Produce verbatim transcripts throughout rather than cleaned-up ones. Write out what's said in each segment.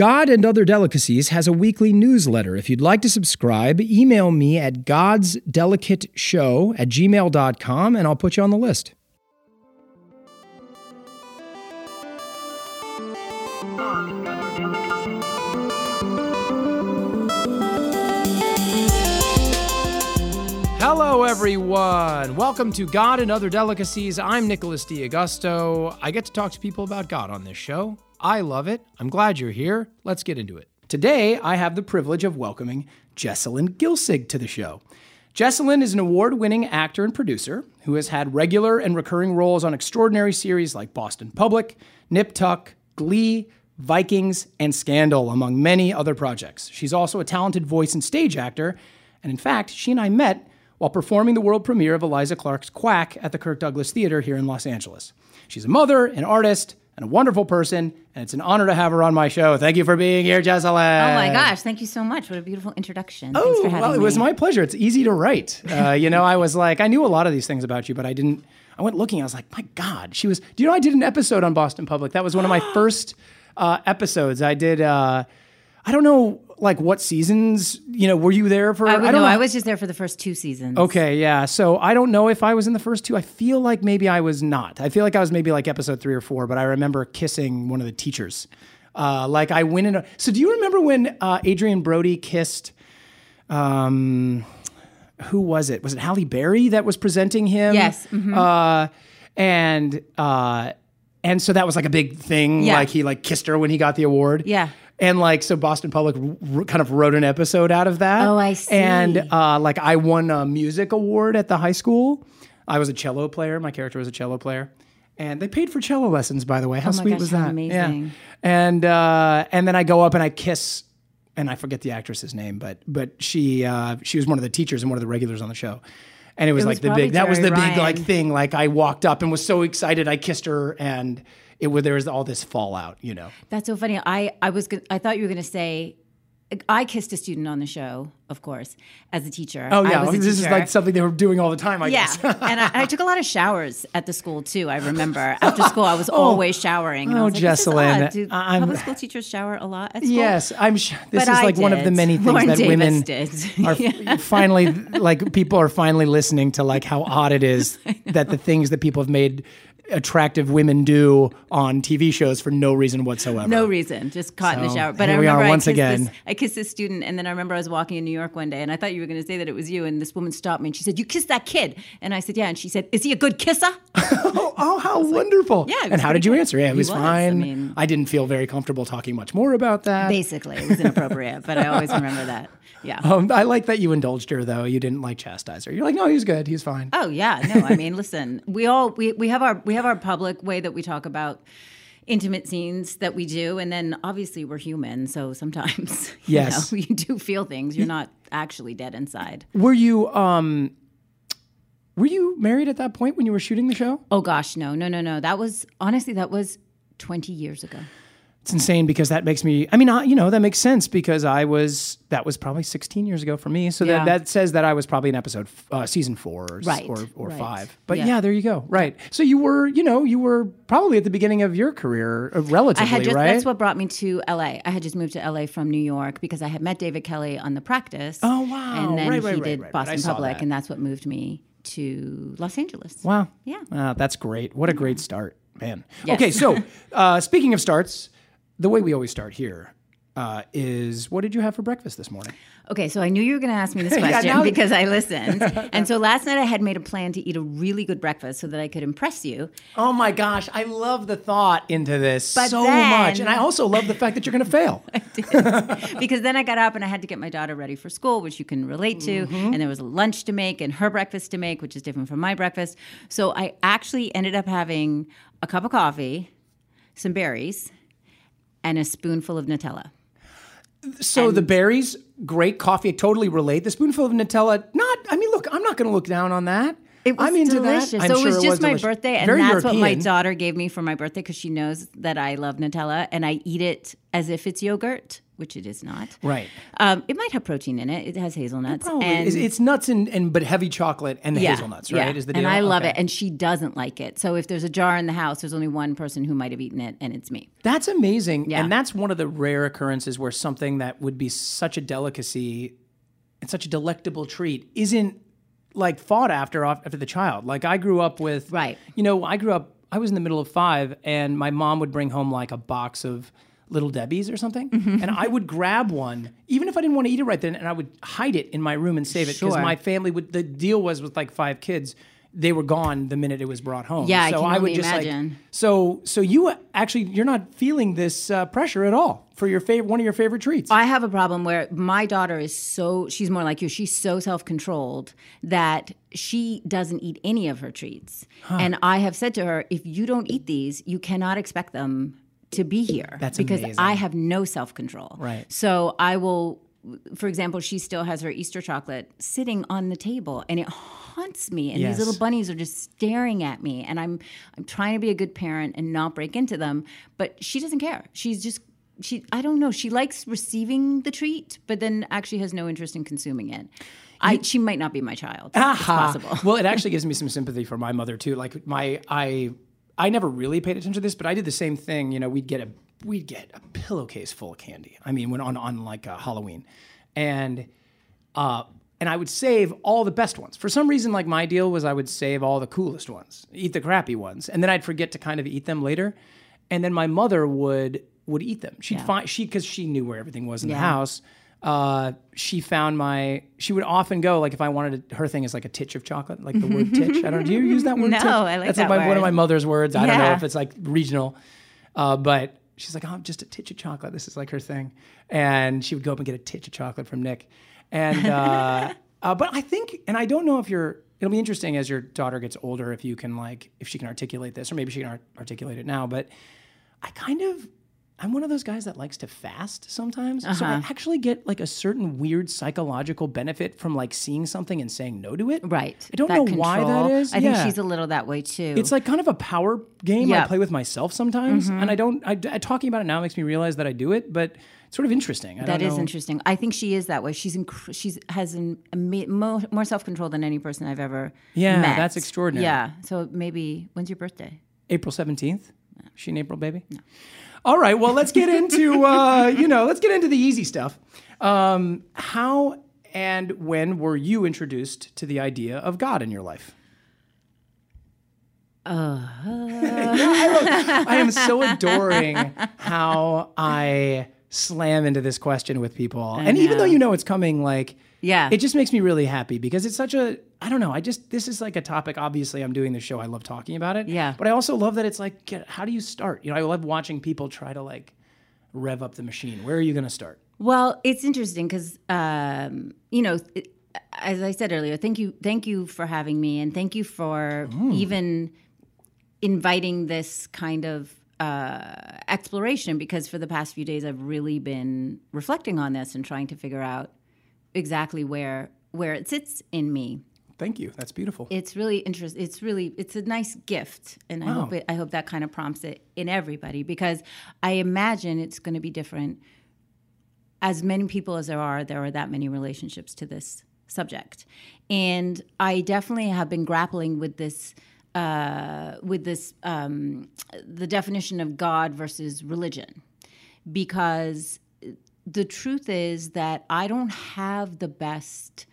God and Other Delicacies has a weekly newsletter. If you'd like to subscribe, email me at godsdelicateshow at gmail dot com, and I'll put you on the list. Hello, everyone. Welcome to God and Other Delicacies. I'm Nicholas D'Agosto. I get to talk to people about God on this show. I love it. I'm glad you're here. Let's get into it. Today, I have the privilege of welcoming Jessalyn Gilsig to the show. Jessalyn is an award-winning actor and producer who has had regular and recurring roles on extraordinary series like Boston Public, Nip/Tuck, Glee, Vikings, and Scandal, among many other projects. She's also a talented voice and stage actor, and in fact, she and I met while performing the world premiere of Eliza Clark's Quack at the Kirk Douglas Theater here in Los Angeles. She's a mother, an artist, and a wonderful person, and it's an honor to have her on my show. Thank you for being here, Jessalyn. Oh my gosh, thank you so much. What a beautiful introduction. Oh, Thanks for having well, it me. was my pleasure. It's easy to write. Uh, you know, I was like, I knew a lot of these things about you, but I didn't, I went looking, I was like, my God, she was, do you know, I did an episode on Boston Public. That was one of my first uh, episodes. I did, uh, I don't know, like what seasons, you know, were you there for? I, would, I don't no, know. I was just there for the first two seasons. Okay, yeah. So I don't know if I was in the first two. I feel like maybe I was not. I feel like I was maybe like episode three or four, but I remember kissing one of the teachers. Uh, like I went in. A, so do you remember when uh, Adrien Brody kissed, um, who was it? Was it Halle Berry that was presenting him? Yes. Mm-hmm. Uh, and, uh, and so that was like a big thing. Yeah. Like he like kissed her when he got the award. Yeah. And like, so Boston Public r- kind of wrote an episode out of that. Oh, I see. And uh, like I won a music award at the high school. I was a cello player. My character was a cello player. And they paid for cello lessons, by the way. How oh my sweet gosh, was that? Amazing. Yeah. And, uh, and then I go up and I kiss, and I forget the actress's name, but but she uh, she was one of the teachers and one of the regulars on the show. And it was, it was like the big, Jerry that was the Ryan. big like thing. Like I walked up and was so excited. I kissed her and... It was, there was all this fallout, you know. That's so funny. I, I was I thought you were going to say, I kissed a student on the show, of course, as a teacher. Oh, yeah. I was a this teacher. is like something they were doing all the time, I yeah. guess. Yeah, and I, I took a lot of showers at the school, too, I remember. After school, I was oh, always showering. And oh, I was like, Jessalyn. Do I'm, public school teachers shower a lot at school? Yes, I'm sure. This but is I like did. one of the many things Lauren that Davis women did. are yeah. finally, like, people are finally listening to, like, how odd it is that the things that people have made attractive women do on T V shows for no reason whatsoever. No reason, just caught so, in the shower. But here I remember we are once I, kissed again. This, I kissed this student, and then I remember I was walking in New York one day, and I thought you were going to say that it was you, and this woman stopped me, and she said, "You kissed that kid?" And I said, "Yeah." And she said, "Is he a good kisser?" oh, oh, how wonderful. Like, yeah. And how did you good. answer? Yeah, it was, was fine. I, mean, I didn't feel very comfortable talking much more about that. Basically, it was inappropriate, but I always remember that. Yeah. Um, I like that you indulged her, though. You didn't like chastise her. You're like, no, he's good. He's fine. Oh, yeah. No, I mean, listen, we all, we, we have our, we have our public way that we talk about intimate scenes that we do. And then obviously we're human. So sometimes, you yes. know, you do feel things. You're not actually dead inside. Were you, um, were you married at that point when you were shooting the show? Oh, gosh, no, no, no, no. That was, honestly, that was twenty years ago. It's insane because that makes me, I mean, I, you know, that makes sense because I was, that was probably sixteen years ago for me. So yeah. that, that says that I was probably in episode, uh, season four or right. or, or right. five. But yeah. yeah, there you go. Right. So you were, you know, you were probably at the beginning of your career uh, relatively, I had just, right? That's what brought me to L A. I had just moved to L A from New York because I had met David Kelly on The Practice. Oh, wow. And then right, he right, did right, Boston right. Public that. and that's what moved me to Los Angeles. Wow. Yeah. Uh, that's great. What a great start, man. Yes. Okay. So uh, speaking of starts... The way we always start here uh, is, what did you have for breakfast this morning? Okay, so I knew you were going to ask me this question yeah, because I listened. And so last night I had made a plan to eat a really good breakfast so that I could impress you. Oh my gosh, I love the thought into this but so then, much. And I also love the fact that you're going to fail. I did. Because then I got up and I had to get my daughter ready for school, which you can relate to. Mm-hmm. And there was lunch to make and her breakfast to make, which is different from my breakfast. So I actually ended up having a cup of coffee, some berries, and a spoonful of Nutella. So and the berries, great coffee, totally relate. The spoonful of Nutella, not, I mean, look, I'm not going to look down on that. It was I'm into delicious. That. I'm so sure it was just it was my delicious. birthday, and Very that's European. What my daughter gave me for my birthday because she knows that I love Nutella, and I eat it as if it's yogurt, which it is not. Right. Um, it might have protein in it. It has hazelnuts. It probably and is. It's nuts and, and but heavy chocolate and the yeah, hazelnuts, right? Yeah. Is the deal? And I love okay. it. And she doesn't like it. So if there's a jar in the house, there's only one person who might have eaten it, and it's me. That's amazing. Yeah. And that's one of the rare occurrences where something that would be such a delicacy and such a delectable treat isn't like fought after after the child. Like I grew up with, right. you know, I grew up, I was in the middle of five, and my mom would bring home like a box of Little Debbie's or something, mm-hmm. and I would grab one, even if I didn't want to eat it right then, and I would hide it in my room and save it, because sure. my family would, the deal was with like five kids, they were gone the minute it was brought home. Yeah, so I, can I would just imagine. Like, so, so you actually, you're not feeling this uh, pressure at all for your favorite, one of your favorite treats. I have a problem where my daughter is so, she's more like you, she's so self-controlled that she doesn't eat any of her treats. Huh. And I have said to her, if you don't eat these, you cannot expect them to be here. That's because amazing. I have no self-control. Right. So I will, for example, she still has her Easter chocolate sitting on the table, and it haunts me, and yes. these little bunnies are just staring at me, and I'm I'm trying to be a good parent and not break into them, but she doesn't care. She's just she I don't know, she likes receiving the treat, but then actually has no interest in consuming it. I, she might not be my child. Aha. It's possible. Well, it actually gives me some sympathy for my mother too. Like my I I never really paid attention to this, but I did the same thing. You know, we'd get a we'd get a pillowcase full of candy. I mean, when on on like uh, Halloween, and uh, and I would save all the best ones. For some reason, like my deal was I would save all the coolest ones, eat the crappy ones, and then I'd forget to kind of eat them later. And then my mother would would eat them. She'd yeah. find she because she knew where everything was in yeah. the house. Uh, she found my, she would often go, like if I wanted to, her thing is like a titch of chocolate, like the word titch. I don't, do you use that word? No, titch? I like That's that like my, word. One of my mother's words. I yeah. don't know if it's like regional, uh, but she's like, oh, I'm just a titch of chocolate. This is like her thing. And she would go up and get a titch of chocolate from Nick. And, uh, uh, but I think, and I don't know if you're, it'll be interesting as your daughter gets older, if you can like, if she can articulate this, or maybe she can art- articulate it now, but I kind of, I'm one of those guys that likes to fast sometimes. Uh-huh. So I actually get like a certain weird psychological benefit from like seeing something and saying no to it. Right. I don't that know control. Why that is. I yeah. think she's a little that way too. It's like kind of a power game yep. I play with myself sometimes. Mm-hmm. And I don't, I, I, talking about it now makes me realize that I do it, but it's sort of interesting. I that don't is know. Interesting. I think she is that way. She's, inc- she's has an, ama- mo- more self-control than any person I've ever yeah, met. Yeah, that's extraordinary. Yeah. So maybe, when's your birthday? April seventeenth. No. Is she an April baby? No. All right, well, let's get into, uh, you know, let's get into the easy stuff. Um, how and when were you introduced to the idea of God in your life? Uh, I, I am so adoring how I slam into this question with people. I and know. Even though you know it's coming, like, yeah, it just makes me really happy because it's such a, I don't know, I just, this is like a topic, obviously I'm doing this show, I love talking about it. Yeah. But I also love that it's like, how do you start? You know, I love watching people try to like rev up the machine. Where are you going to start? Well, it's interesting because, um, you know, it, as I said earlier, thank you, thank you for having me, and thank you for mm. even inviting this kind of uh, exploration, because for the past few days I've really been reflecting on this and trying to figure out exactly where where it sits in me. Thank you. That's beautiful. It's really interesting. It's really it's a nice gift, and wow. I hope it, I hope that kind of prompts it in everybody, because I imagine it's going to be different. As many people as there are, there are that many relationships to this subject, and I definitely have been grappling with this uh, with this um, the definition of God versus religion, because the truth is that I don't have the best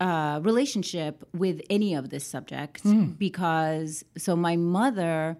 uh, relationship with any of this subject mm. because, so my mother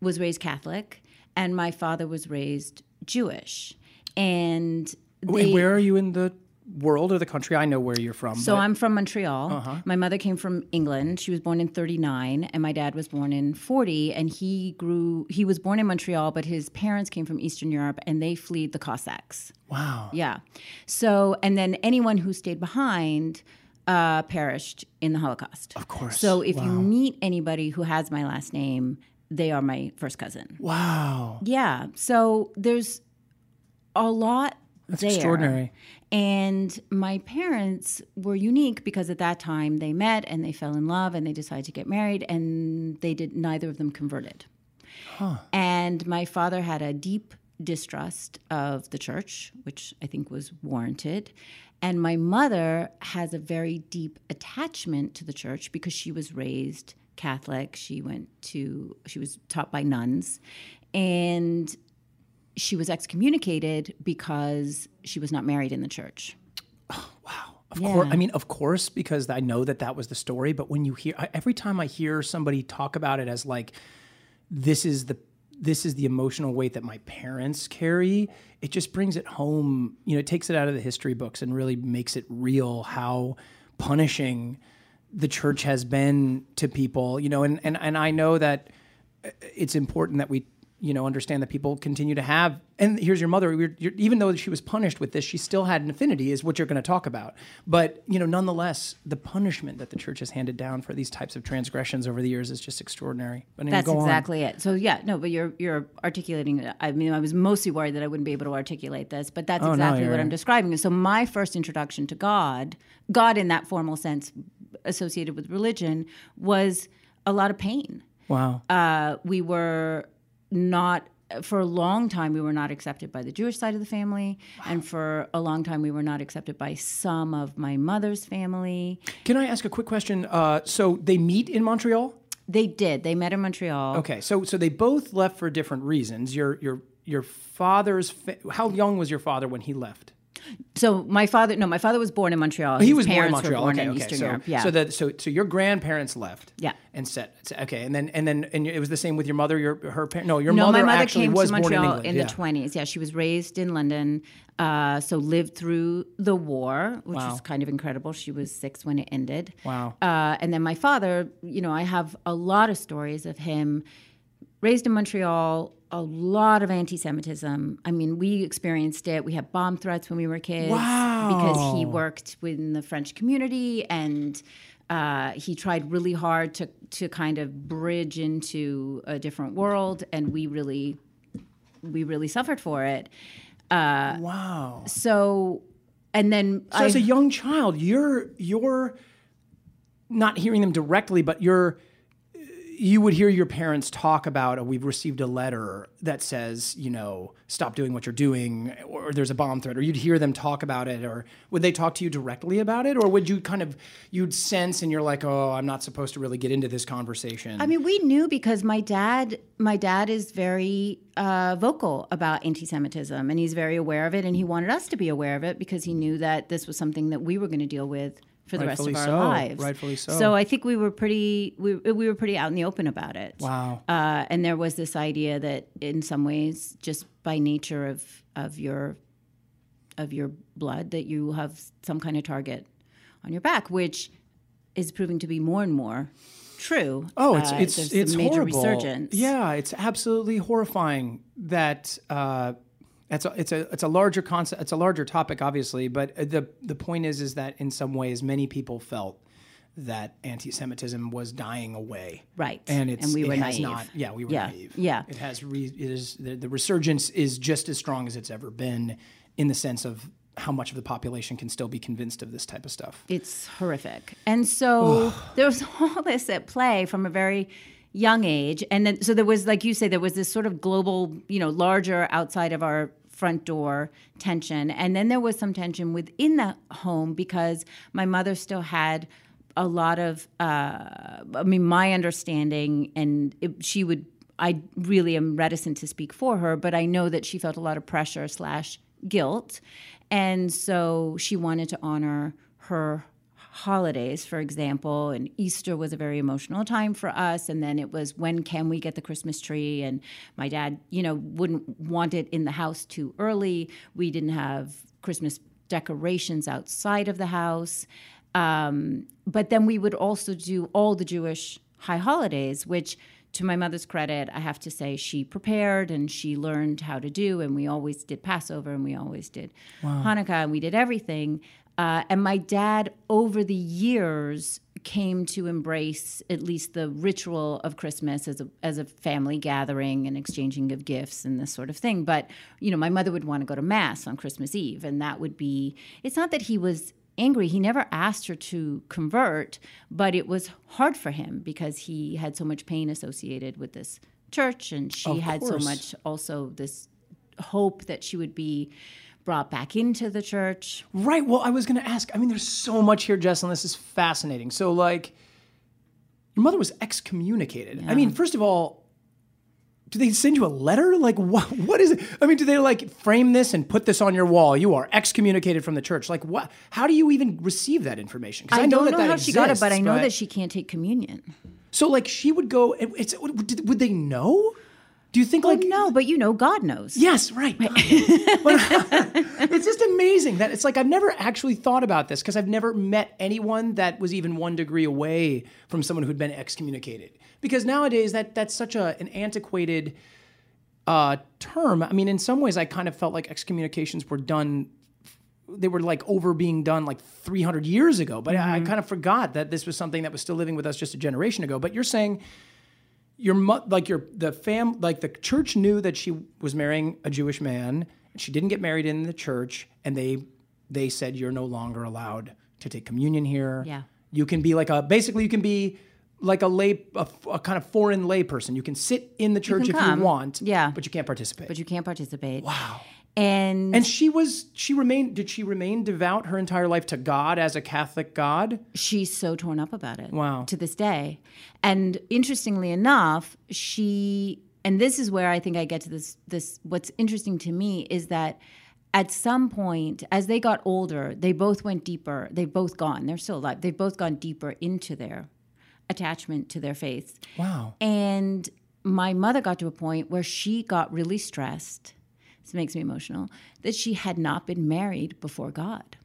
was raised Catholic and my father was raised Jewish. And they, where are you in the world or the country? I know where you're from. So but... I'm from Montreal. Uh-huh. My mother came from England. She was born in thirty-nine and my dad was born in forty, and he grew, he was born in Montreal, but his parents came from Eastern Europe and they fled the Cossacks. Wow. Yeah. So, and then anyone who stayed behind Uh, perished in the Holocaust. Of course. So if wow. you meet anybody who has my last name, they are my first cousin. Wow. Yeah. So there's a lot That's there. Extraordinary. And my parents were unique because at that time they met and they fell in love and they decided to get married, and they did neither of them converted. Huh. And my father had a deep distrust of the church, which I think was warranted. And my mother has a very deep attachment to the church because she was raised Catholic. She went to, she was taught by nuns, and she was excommunicated because she was not married in the church. Oh, wow. Of yeah. course, I mean, of course, because I know that that was the story. But when you hear, I, every time I hear somebody talk about it as like, this is the this is the emotional weight that my parents carry, it just brings it home. You know, it takes it out of the history books and really makes it real how punishing the church has been to people, you know, and, and, and I know that it's important that we, you know, understand that people continue to have, and here's your mother, you're, you're, even though she was punished with this, she still had an affinity, is what you're going to talk about. But, you know, nonetheless, the punishment that the church has handed down for these types of transgressions over the years is just extraordinary. But anyway, that's exactly it. So yeah, no, but you're you're articulating it. I mean, I was mostly worried that I wouldn't be able to articulate this, but that's oh, exactly no, what right. I'm describing. So my first introduction to God, God in that formal sense associated with religion, was a lot of pain. Wow. Uh, we were... Not for a long time, we were not accepted by the Jewish side of the family, wow. and for a long time, we were not accepted by some of my mother's family. Can I ask a quick question? Uh, so they meet in Montreal? They did. They met in Montreal. Okay, so so they both left for different reasons. Your your your father's fa- how young was your father when he left? So my father, no, my father was born in Montreal. He His was born in Montreal. Born okay, in okay. Eastern so, Europe. Yeah. So that so so your grandparents left. Yeah. And set. Okay. And then and then and it was the same with your mother. Your her parents. No, your no, mother, my mother actually came was to Montreal born in, England. in yeah. the twenties. Yeah, she was raised in London. Uh, so lived through the war, which wow. was kind of incredible. She was six when it ended. Wow. Uh, and then my father, you know, I have a lot of stories of him raised in Montreal. A lot of anti-Semitism. I mean, we experienced it. We had bomb threats when we were kids. Wow. Because he worked within the French community, and uh, he tried really hard to to kind of bridge into a different world, and we really, we really suffered for it. Uh, wow. So, and then so I, as a young child, you're you're not hearing them directly, but you're. You would hear your parents talk about, oh, we've received a letter that says, you know, stop doing what you're doing, or there's a bomb threat, or you'd hear them talk about it, or would they talk to you directly about it, or would you kind of, you'd sense and you're like, oh, I'm not supposed to really get into this conversation? I mean, we knew because my dad, my dad is very uh, vocal about anti-Semitism, and he's very aware of it, and he wanted us to be aware of it because he knew that this was something that we were going to deal with for the Rightfully rest of our so. lives. Rightfully so. So I think we were pretty we we were pretty out in the open about it. Wow. Uh, and there was this idea that in some ways, just by nature of of your of your blood, that you have some kind of target on your back, which is proving to be more and more true. Oh, it's uh, it's it's, it's major horrible. Resurgence. Yeah, it's absolutely horrifying that uh, It's a, it's a it's a larger concept. It's a larger topic, obviously. But the the point is is that in some ways, many people felt that anti-Semitism was dying away. Right. And it's and we were it naive. Not, yeah, we were yeah. naive. Yeah. It has re, it is the, the resurgence is just as strong as it's ever been, in the sense of how much of the population can still be convinced of this type of stuff. It's horrific. And so there was all this at play from a very young age, and then so there was, like you say, there was this sort of global, you know, larger outside of our front door tension. And then there was some tension within the home because my mother still had a lot of, uh, I mean, my understanding, and it, she would, I really am reticent to speak for her, but I know that she felt a lot of pressure slash guilt. And so she wanted to honor her holidays, for example, and Easter was a very emotional time for us. And then it was, when can we get the Christmas tree? And my dad, you know, wouldn't want it in the house too early. We didn't have Christmas decorations outside of the house. Um, but then we would also do all the Jewish high holidays, which, to my mother's credit, I have to say she prepared and she learned how to do. And we always did Passover, and we always did wow. Hanukkah, and we did everything. Uh, and my dad, over the years, came to embrace at least the ritual of Christmas as a as a family gathering and exchanging of gifts and this sort of thing. But, you know, my mother would want to go to Mass on Christmas Eve, and that would be, it's not that he was angry. He never asked her to convert, but it was hard for him because he had so much pain associated with this church, and she had so much also this hope that she would be brought back into the church. Right. Well, I was going to ask. I mean, there's so much here, Jessalyn. This is fascinating. So, like, your mother was excommunicated. Yeah. I mean, first of all, do they send you a letter? Like, what? What is it? I mean, do they, like, frame this and put this on your wall? You are excommunicated from the church. Like, what? How do you even receive that information? Because I, I know don't that know that how exists, she got it, but I know but... that she can't take communion. So, like, she would go. It's would they know? Do you think oh, like no? But you know, God knows. Yes, right. right. It's just amazing that it's like I've never actually thought about this because I've never met anyone that was even one degree away from someone who'd been excommunicated. Because nowadays that that's such a an antiquated uh, term. I mean, in some ways, I kind of felt like excommunications were done. They were like over being done like three hundred years ago. But mm-hmm. I, I kind of forgot that this was something that was still living with us just a generation ago. But you're saying. Your mo- like your the fam like the church knew that she was marrying a Jewish man, and she didn't get married in the church, and they they said you're no longer allowed to take communion here. Yeah, you can be like a basically you can be like a lay a, a kind of foreign lay person. You can sit in the church you if come. you want. Yeah, but you can't participate. But you can't participate. Wow. And and she was she remained did she remain devout her entire life to God as a Catholic God? She's so torn up about it. Wow. To this day. And interestingly enough, she and this is where I think I get to this this what's interesting to me is that at some point, as they got older, they both went deeper. They've both gone. They're still alive. They've both gone deeper into their attachment to their faith. Wow. And my mother got to a point where she got really stressed. This makes me emotional, that she had not been married before God.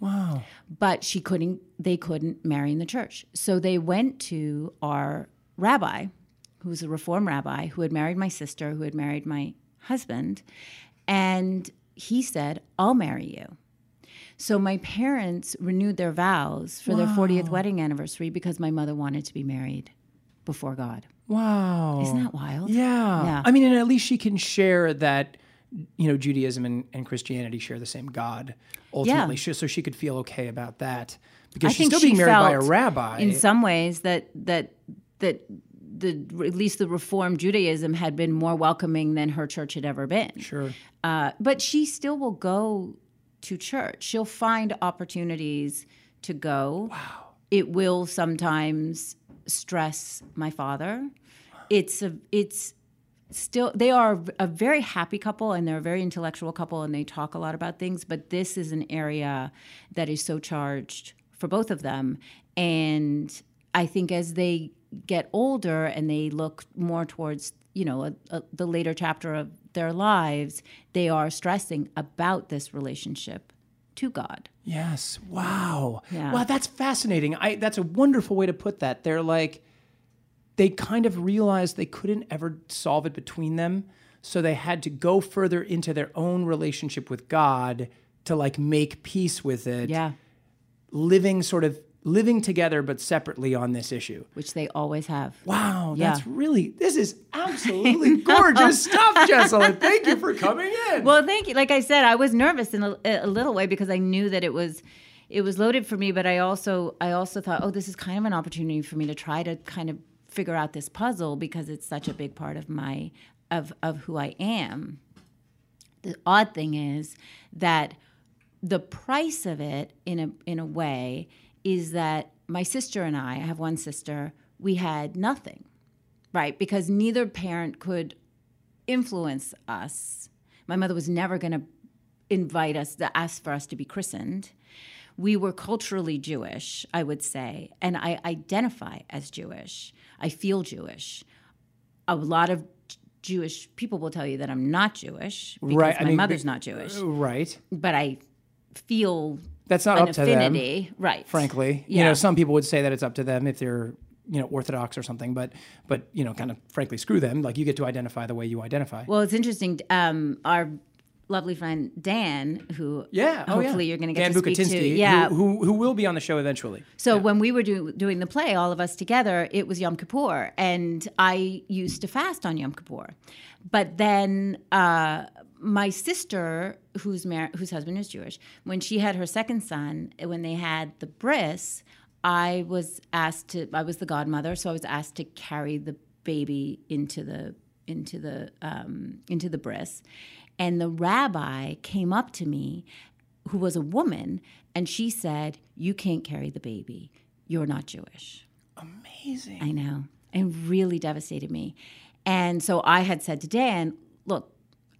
Wow. But she couldn't, they couldn't marry in the church. So they went to our rabbi, who was a Reform rabbi, who had married my sister, who had married my husband, and he said, I'll marry you. So my parents renewed their vows for wow. their fortieth wedding anniversary because my mother wanted to be married before God. Wow. Isn't that wild? Yeah. yeah. I mean, and at least she can share that you know, Judaism and, and Christianity share the same God, ultimately, yeah. so she could feel okay about that. Because I she's still being she married by a rabbi. In some ways that that that the at least the Reform Judaism had been more welcoming than her church had ever been. Sure. Uh, but she still will go to church. She'll find opportunities to go. Wow. It will sometimes stress my father. It's a it's... Still, they are a very happy couple, and they're a very intellectual couple, and they talk a lot about things. But this is an area that is so charged for both of them. And I think as they get older and they look more towards, you know, a, a, the later chapter of their lives, they are stressing about this relationship to God. Yes. Wow. Yeah. Wow, that's fascinating. I, that's a wonderful way to put that. They're like... They kind of realized they couldn't ever solve it between them, so they had to go further into their own relationship with God to like make peace with it. Yeah, living sort of living together but separately on this issue, which they always have. Wow, yeah. That's really this is absolutely gorgeous stuff, Jessalyn. Thank you for coming in. Well, thank you. Like I said, I was nervous in a, a little way because I knew that it was. It was loaded for me, but I also I also thought, oh, this is kind of an opportunity for me to try to kind of. Figure out this puzzle because it's such a big part of my of of who I am. The odd thing is that the price of it in a in a way is that my sister and I, I have one sister, we had nothing, right? Because neither parent could influence us. My mother was never going to invite us to ask for us to be christened. We were culturally Jewish, I would say, and I identify as Jewish. I feel Jewish. A lot of Jewish people will tell you that I'm not Jewish because right. my I mean, mother's be, not Jewish. Right. But I feel that's not an up to affinity. Them. Right. Frankly, yeah. You know, some people would say that it's up to them if they're, you know, Orthodox or something. But, but you know, kind of frankly, screw them. Like you get to identify the way you identify. Well, it's interesting. Um, our lovely friend Dan, who yeah. hopefully oh, yeah. you're going to get Dan to speak to. Yeah. Who, who, who will be on the show eventually. So yeah. when we were do, doing the play, all of us together, it was Yom Kippur, and I used to fast on Yom Kippur. But then uh, my sister, whose, mar- whose husband is Jewish, when she had her second son, when they had the bris, I was asked to, I was the godmother, so I was asked to carry the baby into the, into the, um, into the bris. And the rabbi came up to me, who was a woman, and she said, "You can't carry the baby. You're not Jewish." Amazing. I know. It really devastated me. And so I had said to Dan, "Look,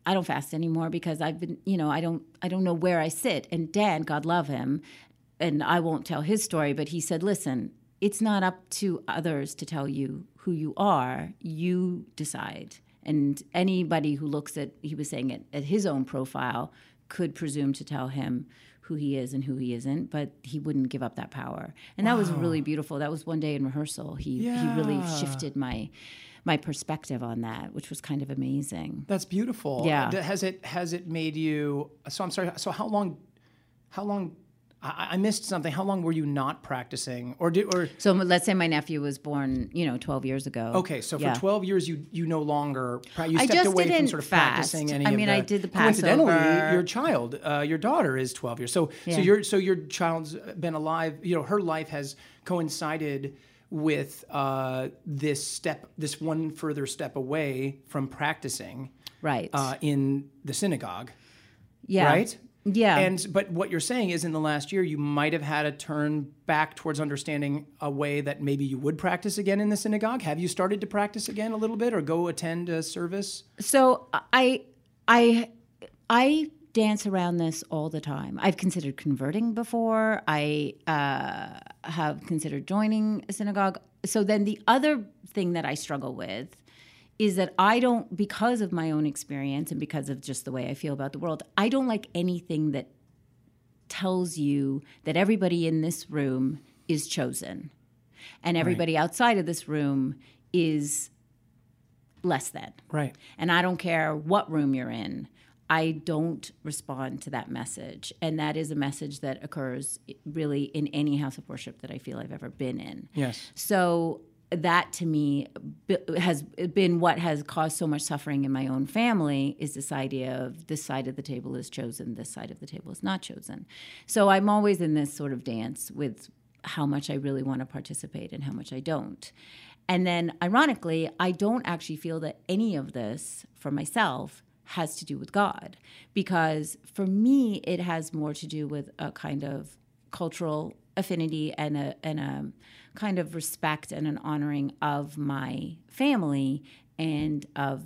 I don't fast anymore because I've been, you know, I don't I don't know where I sit." And Dan, God love him, and I won't tell his story, but he said, "Listen, it's not up to others to tell you who you are. You decide." And anybody who looks at, he was saying it, at his own profile could presume to tell him who he is and who he isn't, but he wouldn't give up that power. And wow. That was really beautiful. That was one day in rehearsal. He yeah. he really shifted my my perspective on that, which was kind of amazing. That's beautiful. Yeah. Has it has it made you? So I'm sorry. So how long? How long? I, I missed something. How long were you not practicing? Or do, or so let's say my nephew was born, you know, twelve years ago. Okay, so for yeah. twelve years, you you no longer pra- you stepped away from sort of fast. practicing any. I mean, of the, I did the Passover. Coincidentally, your child, uh, your daughter, is twelve years. So yeah. so your so your child's been alive. You know, her life has coincided with uh, this step, this one further step away from practicing. Right. Uh, in the synagogue. Yeah. Right. Yeah. And but what you're saying is in the last year you might have had a turn back towards understanding a way that maybe you would practice again in the synagogue. Have you started to practice again a little bit or go attend a service? So I I I dance around this all the time. I've considered converting before. I uh, have considered joining a synagogue. So then the other thing that I struggle with is that I don't, because of my own experience and because of just the way I feel about the world, I don't like anything that tells you that everybody in this room is chosen and everybody right. outside of this room is less than. Right. And I don't care what room you're in. I don't respond to that message. And that is a message that occurs really in any house of worship that I feel I've ever been in. Yes. So that to me has been what has caused so much suffering in my own family, is this idea of this side of the table is chosen, this side of the table is not chosen. So I'm always in this sort of dance with how much I really want to participate and how much I don't. And then ironically, I don't actually feel that any of this for myself has to do with God, because for me, it has more to do with a kind of cultural affinity and a and a kind of respect and an honoring of my family and of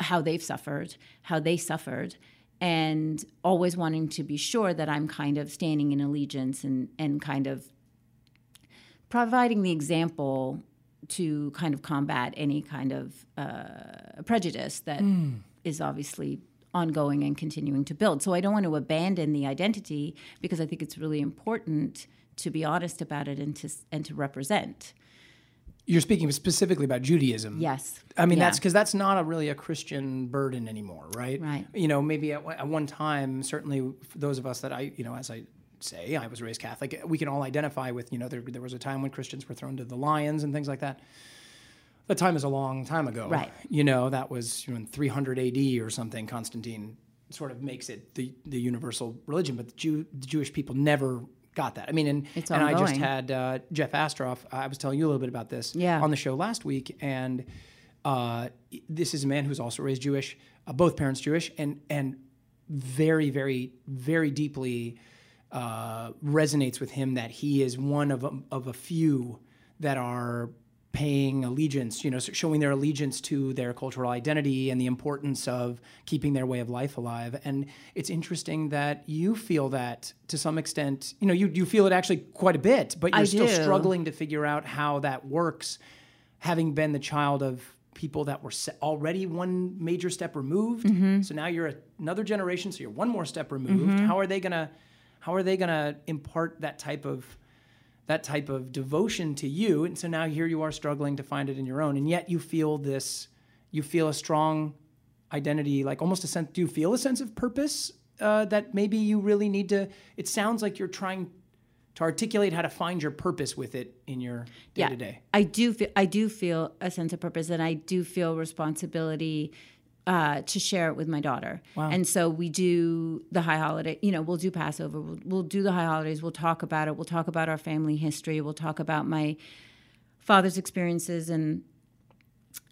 how they've suffered, how they suffered, and always wanting to be sure that I'm kind of standing in allegiance and, and kind of providing the example to kind of combat any kind of uh, prejudice that mm. is obviously ongoing and continuing to build. So I don't want to abandon the identity, because I think it's really important to be honest about it and to and to represent. You're speaking specifically about Judaism. Yes. I mean, yeah. that's because that's not a really a Christian burden anymore, right? Right. You know, maybe at, at one time, certainly for those of us that I, you know, as I say, I was raised Catholic, we can all identify with, you know, there, there was a time when Christians were thrown to the lions and things like that. The time is a long time ago. Right. You know, that was, you know, in three hundred A D or something, Constantine sort of makes it the, the universal religion, but the, Jew, the Jewish people never got that. I mean, and, it's and I just had uh, Jeff Astroff, I was telling you a little bit about this, yeah. on the show last week, and uh, this is a man who's also raised Jewish, uh, both parents Jewish, and and very, very, very deeply uh, resonates with him that he is one of a, of a few that are paying allegiance, you know, showing their allegiance to their cultural identity and the importance of keeping their way of life alive. And it's interesting that you feel that to some extent, you know, you, you feel it actually quite a bit, but you're I still do. struggling to figure out how that works, having been the child of people that were already one major step removed. Mm-hmm. So now you're another generation, so you're one more step removed. Mm-hmm. How are they gonna, how are they gonna impart that type of that type of devotion to you? And so now here you are struggling to find it in your own, and yet you feel this, you feel a strong identity, like almost a sense, do you feel a sense of purpose uh, that maybe you really need to, it sounds like you're trying to articulate how to find your purpose with it in your day-to-day. Yeah, I do feel, I do feel a sense of purpose, and I do feel responsibility Uh, to share it with my daughter. Wow. And so we do the high holiday, you know, we'll do Passover, we'll, we'll do the high holidays, we'll talk about it, we'll talk about our family history, we'll talk about my father's experiences and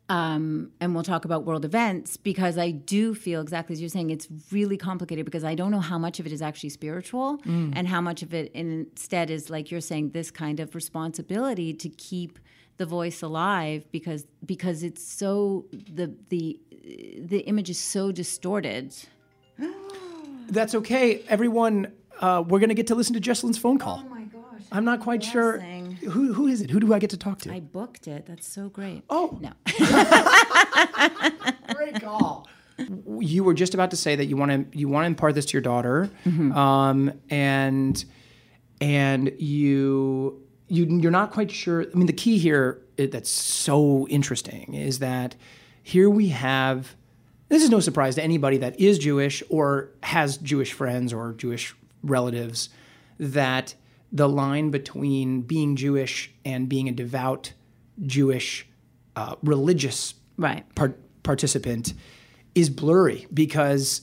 Um, and we'll talk about world events, because I do feel exactly as you're saying, it's really complicated because I don't know how much of it is actually spiritual mm. and how much of it instead is, like you're saying, this kind of responsibility to keep the voice alive, because because it's so, the the the image is so distorted. That's okay, everyone. Uh, we're going to get to listen to Jessalyn's phone call. Oh my gosh! I'm not quite sure. Who who is it? Who do I get to talk to? I booked it. That's so great. Oh no! Great call. You were just about to say that you want to you want to impart this to your daughter, mm-hmm. um, and and you you you're not quite sure. I mean, the key here it, that's so interesting is that here we have. This is no surprise to anybody that is Jewish or has Jewish friends or Jewish relatives, that the line between being Jewish and being a devout Jewish uh, religious right. par- participant is blurry, because,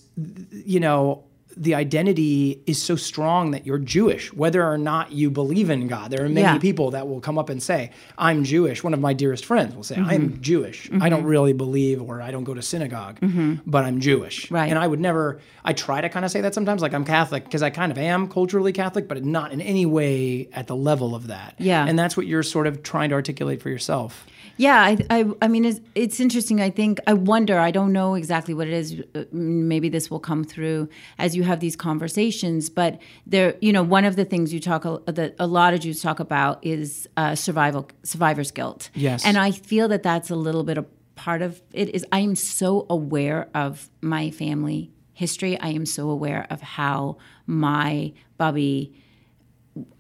you know, the identity is so strong that you're Jewish, whether or not you believe in God. There are many yeah. people that will come up and say, I'm Jewish. One of my dearest friends will say, mm-hmm. I'm Jewish. Mm-hmm. I don't really believe, or I don't go to synagogue, mm-hmm. but I'm Jewish. Right. And I would never, I try to kind of say that sometimes, like I'm Catholic, because I kind of am culturally Catholic, but not in any way at the level of that. Yeah. And that's what you're sort of trying to articulate for yourself. Yeah, I, I, I mean, it's, it's interesting. I think, I wonder, I don't know exactly what it is. Maybe this will come through as you have these conversations. But there, you know, one of the things you talk that a lot of Jews talk about is uh, survival, survivor's guilt. Yes, and I feel that that's a little bit a part of it. Is I am so aware of my family history. I am so aware of how my Bubby.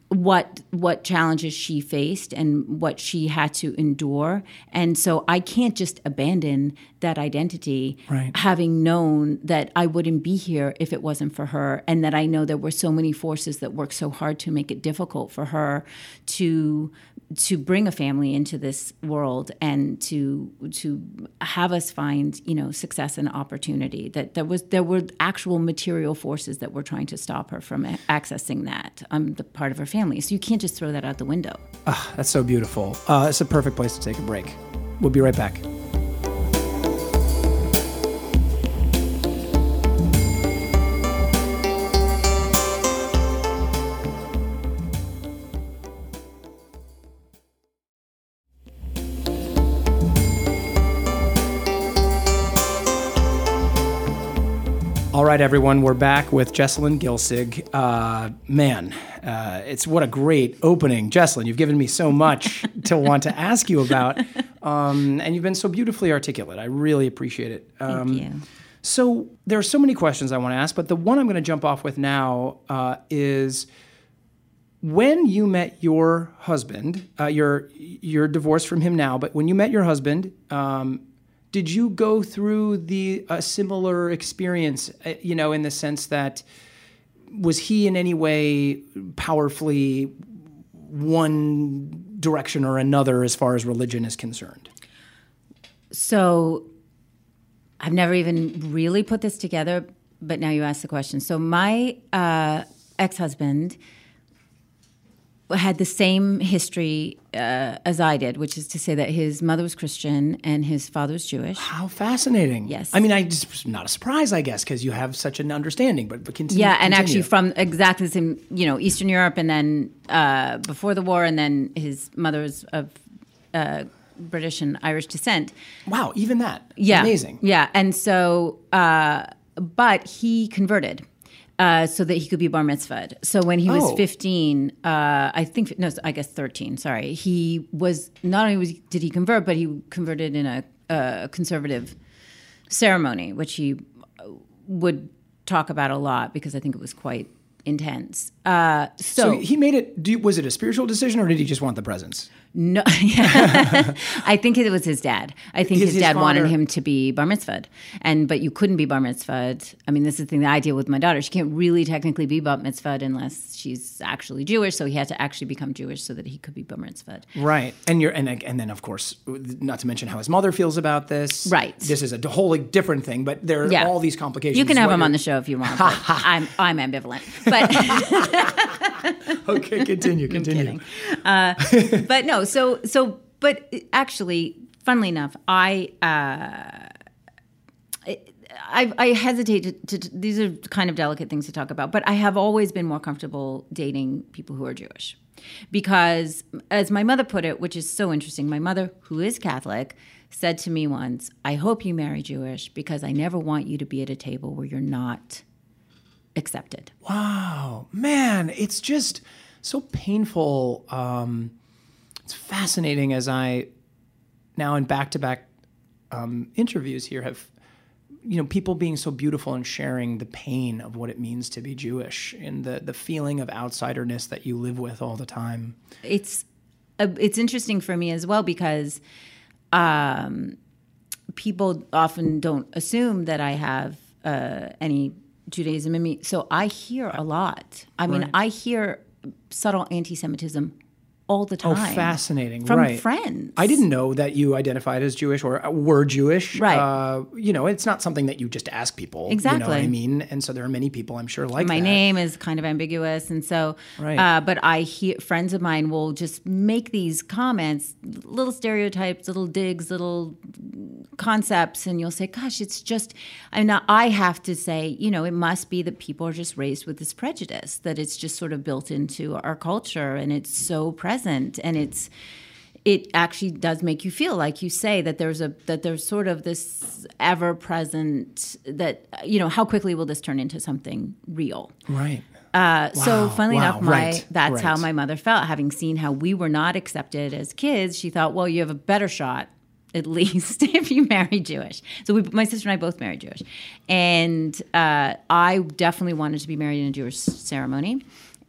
What what challenges she faced and what she had to endure. And so I can't just abandon that identity, right. having known that I wouldn't be here if it wasn't for her, and that I know there were so many forces that worked so hard to make it difficult for her to to bring a family into this world and to to have us find, you know, success and opportunity. That there was there were actual material forces that were trying to stop her from accessing that on the part of her family. So you can't just throw that out the window. Oh, that's so beautiful. Uh, it's a perfect place to take a break. We'll be right back. All right, everyone, we're back with Jessalyn Gilsig. Uh, man, uh, it's what a great opening. Jessalyn, you've given me so much to want to ask you about, um, and you've been so beautifully articulate. I really appreciate it. Um, Thank you. So there are so many questions I want to ask, but the one I'm going to jump off with now uh, is when you met your husband, uh, you're, you're divorced from him now, but when you met your husband, um, did you go through the a similar experience, you know, in the sense that was he in any way powerfully one direction or another as far as religion is concerned? So I've never even really put this together, but now you ask the question. So my uh, ex-husband had the same history uh, as I did, which is to say that his mother was Christian and his father was Jewish. How fascinating. Yes. I mean, I just, not a surprise, I guess, because you have such an understanding, but, but continue. Yeah, and continue. Actually from exactly the same, you know, Eastern Europe and then uh, before the war, and then his mother's of uh, British and Irish descent. Wow, even that. Yeah. Amazing. Yeah, and so, uh, but he converted. Uh, so that he could be bar mitzvahed. So when he oh. was fifteen, uh, I think, no, I guess thirteen, sorry. He was, not only was, did he convert, but he converted in a, a conservative ceremony, which he would talk about a lot because I think it was quite intense. Uh, so, so he made it, do, was it a spiritual decision or did he just want the presents? No, I think it was his dad. I think his, his dad his wanted him to be bar mitzvahed, and but you couldn't be bar mitzvahed. I mean, this is the thing that I deal with my daughter. She can't really technically be bar mitzvahed unless she's actually Jewish. So he had to actually become Jewish so that he could be bar mitzvahed. Right, and you're and and then of course, not to mention how his mother feels about this. Right, this is a wholly different thing. But there are yeah. all these complications. You can have him you're... on the show if you want. But I'm I'm ambivalent, but okay, continue, continue. I'm kidding. Uh, but no. So, so, but actually, funnily enough, I uh, I, I hesitate to, to. These are kind of delicate things to talk about, but I have always been more comfortable dating people who are Jewish, because, as my mother put it, which is so interesting, my mother, who is Catholic, said to me once, "I hope you marry Jewish, because I never want you to be at a table where you're not accepted." Wow, man, it's just so painful. Um, it's fascinating, as I now in back-to-back um, interviews here have, you know, people being so beautiful and sharing the pain of what it means to be Jewish and the the feeling of outsiderness that you live with all the time. It's uh, it's interesting for me as well, because um, people often don't assume that I have uh, any Judaism in me. So I hear a lot. I mean, right. I hear subtle anti-Semitism all the time. Oh, fascinating. From right. friends. I didn't know that you identified as Jewish or were Jewish. Right. Uh, you know, it's not something that you just ask people. Exactly. You know what I mean? And so there are many people, I'm sure, like My that. My name is kind of ambiguous. And so, right. uh, but I hear friends of mine will just make these comments, little stereotypes, little digs, little concepts. And you'll say, gosh, it's just, I mean, I have to say, you know, it must be that people are just raised with this prejudice, that it's just sort of built into our culture and it's so present. And it's it actually does make you feel, like you say, that there's a that there's sort of this ever present, that, you know, how quickly will this turn into something real? Right. Uh, wow. So funnily wow. enough, my right. that's right. how my mother felt, having seen how we were not accepted as kids. She thought, well, you have a better shot, at least, if you marry Jewish. So we, my sister and I both married Jewish, and uh, I definitely wanted to be married in a Jewish ceremony.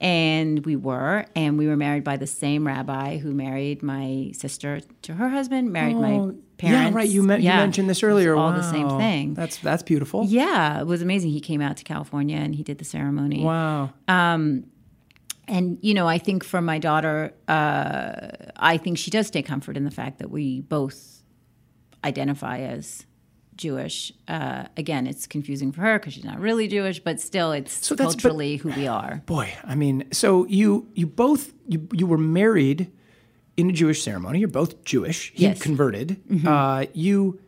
And we were, and we were married by the same rabbi who married my sister to her husband, married oh, my parents. Yeah, right. You, me- yeah. you mentioned this earlier. It was all wow. the same thing. That's that's beautiful. Yeah, it was amazing. He came out to California and he did the ceremony. Wow. Um, and you know, I think for my daughter, uh, I think she does take comfort in the fact that we both identify as Jewish. Uh, again, it's confusing for her because she's not really Jewish, but still, it's so that's, culturally but, who we are. Boy, I mean, so you you both you you were married in a Jewish ceremony. You're both Jewish. He yes. converted. Mm-hmm. Uh, you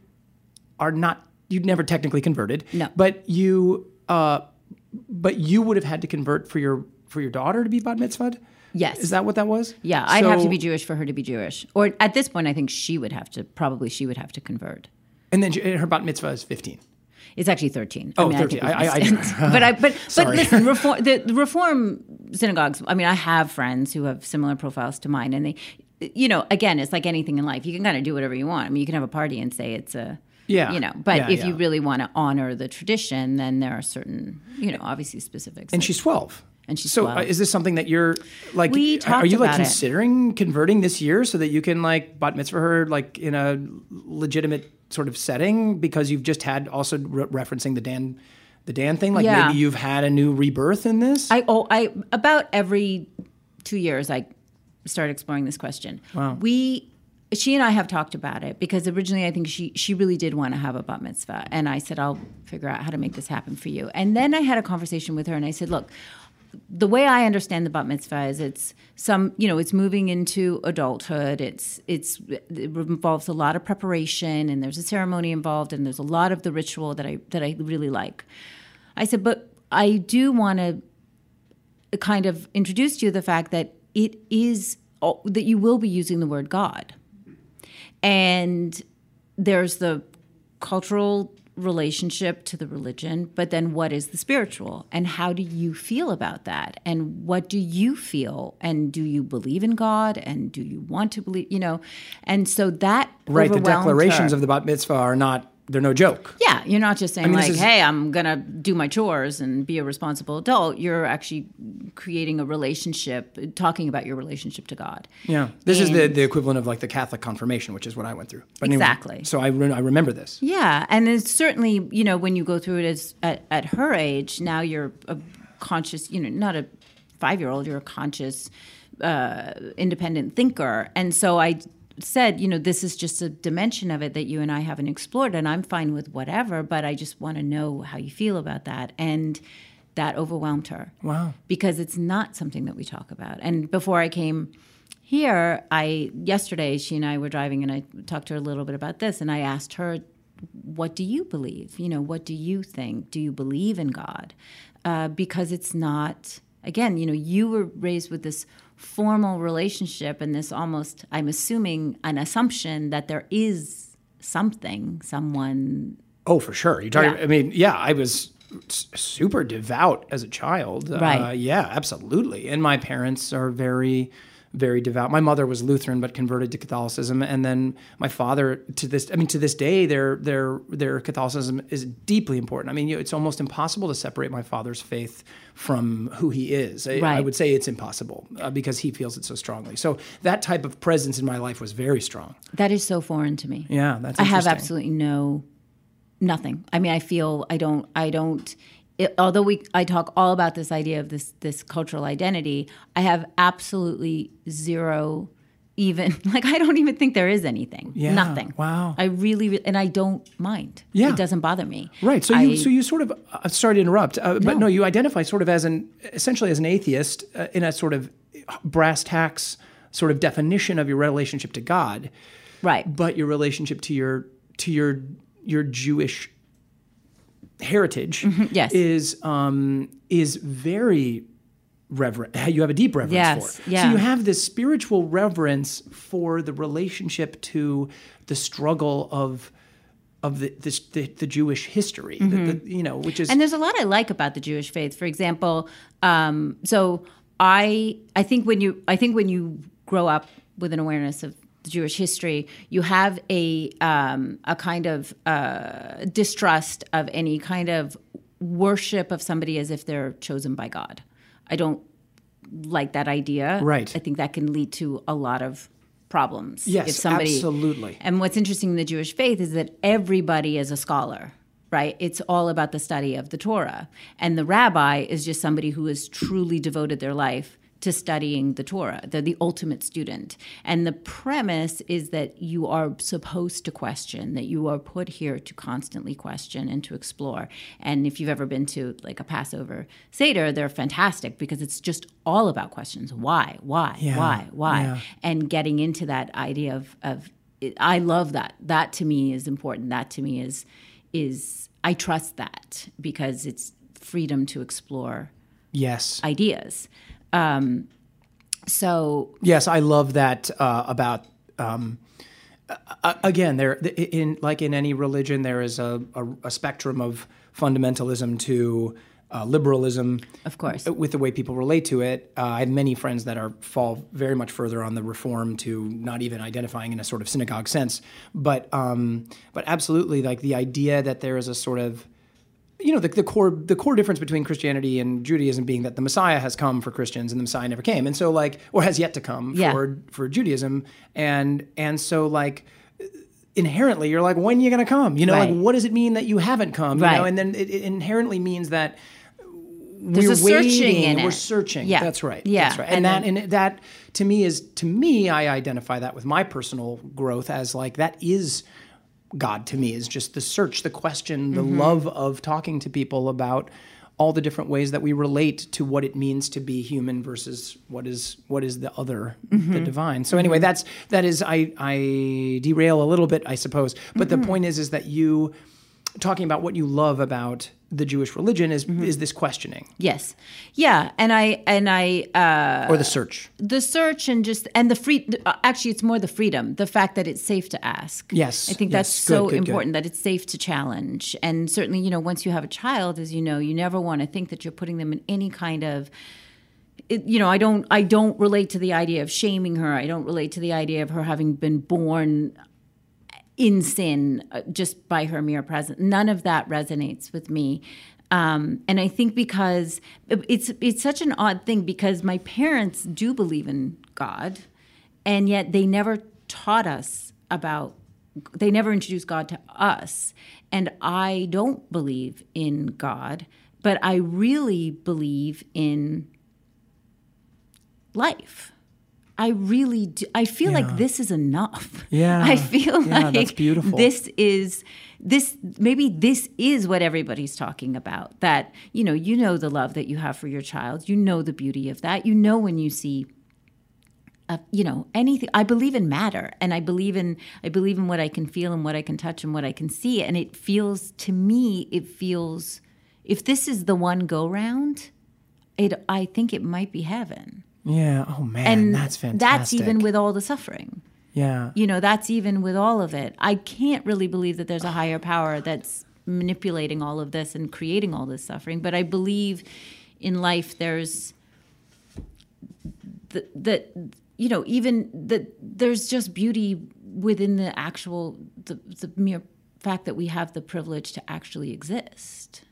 are not. You never technically converted. No. But you uh, but you would have had to convert for your for your daughter to be bat mitzvahed. Yes. Is that what that was? Yeah, I'd so, have to be Jewish for her to be Jewish. Or at this point, I think she would have to probably she would have to convert. And then her bat mitzvah is fifteen. It's actually thirteen. Oh, I mean, thirteen. I, I, I, I but I, but, but listen, reform, the, the reform synagogues, I mean, I have friends who have similar profiles to mine. And they, you know, again, it's like anything in life. You can kind of do whatever you want. I mean, you can have a party and say it's a, yeah, you know. But yeah, if yeah. you really want to honor the tradition, then there are certain, you know, obviously specifics. And like, she's twelve. And she's so uh, is this something that you're like? We talked are you about like considering it. Converting this year so that you can like bat mitzvah her like in a legitimate sort of setting, because you've just had also re- referencing the Dan, the Dan thing. Like yeah. maybe you've had a new rebirth in this. I oh I about every two years I start exploring this question. Wow. We. She and I have talked about it, because originally I think she, she really did want to have a bat mitzvah, and I said, I'll figure out how to make this happen for you. And then I had a conversation with her and I said, look, the way I understand the bat mitzvah is it's some, you know, it's moving into adulthood. It's it's it involves a lot of preparation, and there's a ceremony involved, and there's a lot of the ritual that I that I really like. I said, but I do want to kind of introduce to you the fact that it is that you will be using the word God. And there's the cultural relationship to the religion, but then what is the spiritual? And how do you feel about that? And what do you feel? And do you believe in God? And do you want to believe, you know? And so that right, the declarations her. Of the bat mitzvah are not, they're no joke. Yeah, you're not just saying I mean, like, is, hey, I'm going to do my chores and be a responsible adult. You're actually creating a relationship, talking about your relationship to God. Yeah, this and, is the, the equivalent of like the Catholic confirmation, which is what I went through. But exactly. Anyway, so I, re- I remember this. Yeah, and it's certainly, you know, when you go through it as at, at her age, now you're a conscious, you know, not a five-year-old, you're a conscious, uh, independent thinker. And so I... said, you know, this is just a dimension of it that you and I haven't explored, and I'm fine with whatever, but I just want to know how you feel about that. And that overwhelmed her. Wow. Because it's not something that we talk about. And before I came Here, I yesterday she and I were driving, and I talked to her a little bit about this, and I asked her, what do you believe? You know, what do you think? Do you believe in God? Uh, because it's not, again, you know, you were raised with this formal relationship and this almost, I'm assuming, an assumption that there is something, someone. Oh, for sure. You're talking, yeah. I mean, yeah, I was super devout as a child. Right. Uh, yeah, absolutely. And my parents are very... very devout. My mother was Lutheran but converted to Catholicism, and then my father to this I mean to this day their their their Catholicism is deeply important. I mean, you know, it's almost impossible to separate my father's faith from who he is. I, right. I would say it's impossible uh, because he feels it so strongly. So that type of presence in my life was very strong. That is so foreign to me. Yeah, that's interesting. I have absolutely no nothing. I mean, I feel I don't I don't It, although we, I talk all about this idea of this this cultural identity, I have absolutely zero, even like I don't even think there is anything. Yeah. Nothing. Wow. I really, really, and I don't mind. Yeah. It doesn't bother me. Right. So I, you, so you sort of uh, sorry to interrupt, uh, but no. no, you identify sort of as an essentially as an atheist uh, in a sort of brass tacks sort of definition of your relationship to God. Right. But your relationship to your to your your Jewish heritage mm-hmm, yes. is um, is very reverent. You have a deep reverence yes, for. Yeah. So you have this spiritual reverence for the relationship to the struggle of of the this, the, the Jewish history. Mm-hmm. the, the, you know, which is and there's a lot I like about the Jewish faith. For example, um, so I I think when you I think when you grow up with an awareness of Jewish history, you have a um, a kind of uh, distrust of any kind of worship of somebody as if they're chosen by God. I don't like that idea. Right. I think that can lead to a lot of problems. Yes, if somebody, absolutely. And what's interesting in the Jewish faith is that everybody is a scholar, right? It's all about the study of the Torah. And the rabbi is just somebody who has truly devoted their life to studying the Torah. They're the ultimate student. And the premise is that you are supposed to question, that you are put here to constantly question and to explore. And if you've ever been to like a Passover Seder, they're fantastic because it's just all about questions. Why, why, yeah. why, why? Yeah. And getting into that idea of, of it, I love that. That to me is important. That to me is, is I trust that because it's freedom to explore yes. ideas. Um, so yes, I love that uh, about um, uh, again there in like in any religion there is a, a, a spectrum of fundamentalism to uh, liberalism, of course, with the way people relate to it. Uh, I have many friends that are fall very much further on the reform to not even identifying in a sort of synagogue sense, but um, but absolutely like the idea that there is a sort of You know, the, the core the core difference between Christianity and Judaism being that the Messiah has come for Christians and the Messiah never came. And so like, or has yet to come yeah. for, for Judaism. And and so like, inherently you're like, when are you going to come? You know, right. like what does it mean that you haven't come? Right. You know, and then it, it inherently means that There's we're waiting, searching in we're it. searching. Yeah. That's right. Yeah. That's right. And, and that then, and that to me is, to me, I identify that with my personal growth as like, that is God to me is just the search, the question, the mm-hmm. love of talking to people about all the different ways that we relate to what it means to be human versus what is what is the other, mm-hmm. the divine. So anyway, that's that is I I derail a little bit, I suppose. But mm-hmm. the point is is that you talking about what you love about the Jewish religion is mm-hmm. is this questioning. Yes. Yeah, and I and I uh, or the search. The search and just and the free actually it's more the freedom, the fact that it's safe to ask. Yes. I think yes. that's good, so good, important good. that it's safe to challenge. And certainly, you know, once you have a child, as you know, you never want to think that you're putting them in any kind of It, you know, I don't I don't relate to the idea of shaming her. I don't relate to the idea of her having been born in sin, uh, just by her mere presence. None of that resonates with me. Um, and I think because it's it's such an odd thing because my parents do believe in God, and yet they never taught us about, they never introduced God to us. And I don't believe in God, but I really believe in life. I really do. I feel yeah. like this is enough. Yeah. I feel yeah, like that's beautiful. this is this maybe this is what everybody's talking about. That, you know, you know the love that you have for your child. You know the beauty of that. You know when you see Uh, you know, anything. I believe in matter, and I believe in I believe in what I can feel and what I can touch and what I can see. And it feels to me, it feels if this is the one go round, it I think it might be heaven. Yeah. Oh man, and that's fantastic. That's even with all the suffering. Yeah. You know, that's even with all of it. I can't really believe that there's a higher power that's manipulating all of this and creating all this suffering. But I believe in life. There's the the. You know, even that there's just beauty within the actual, the, the mere fact that we have the privilege to actually exist.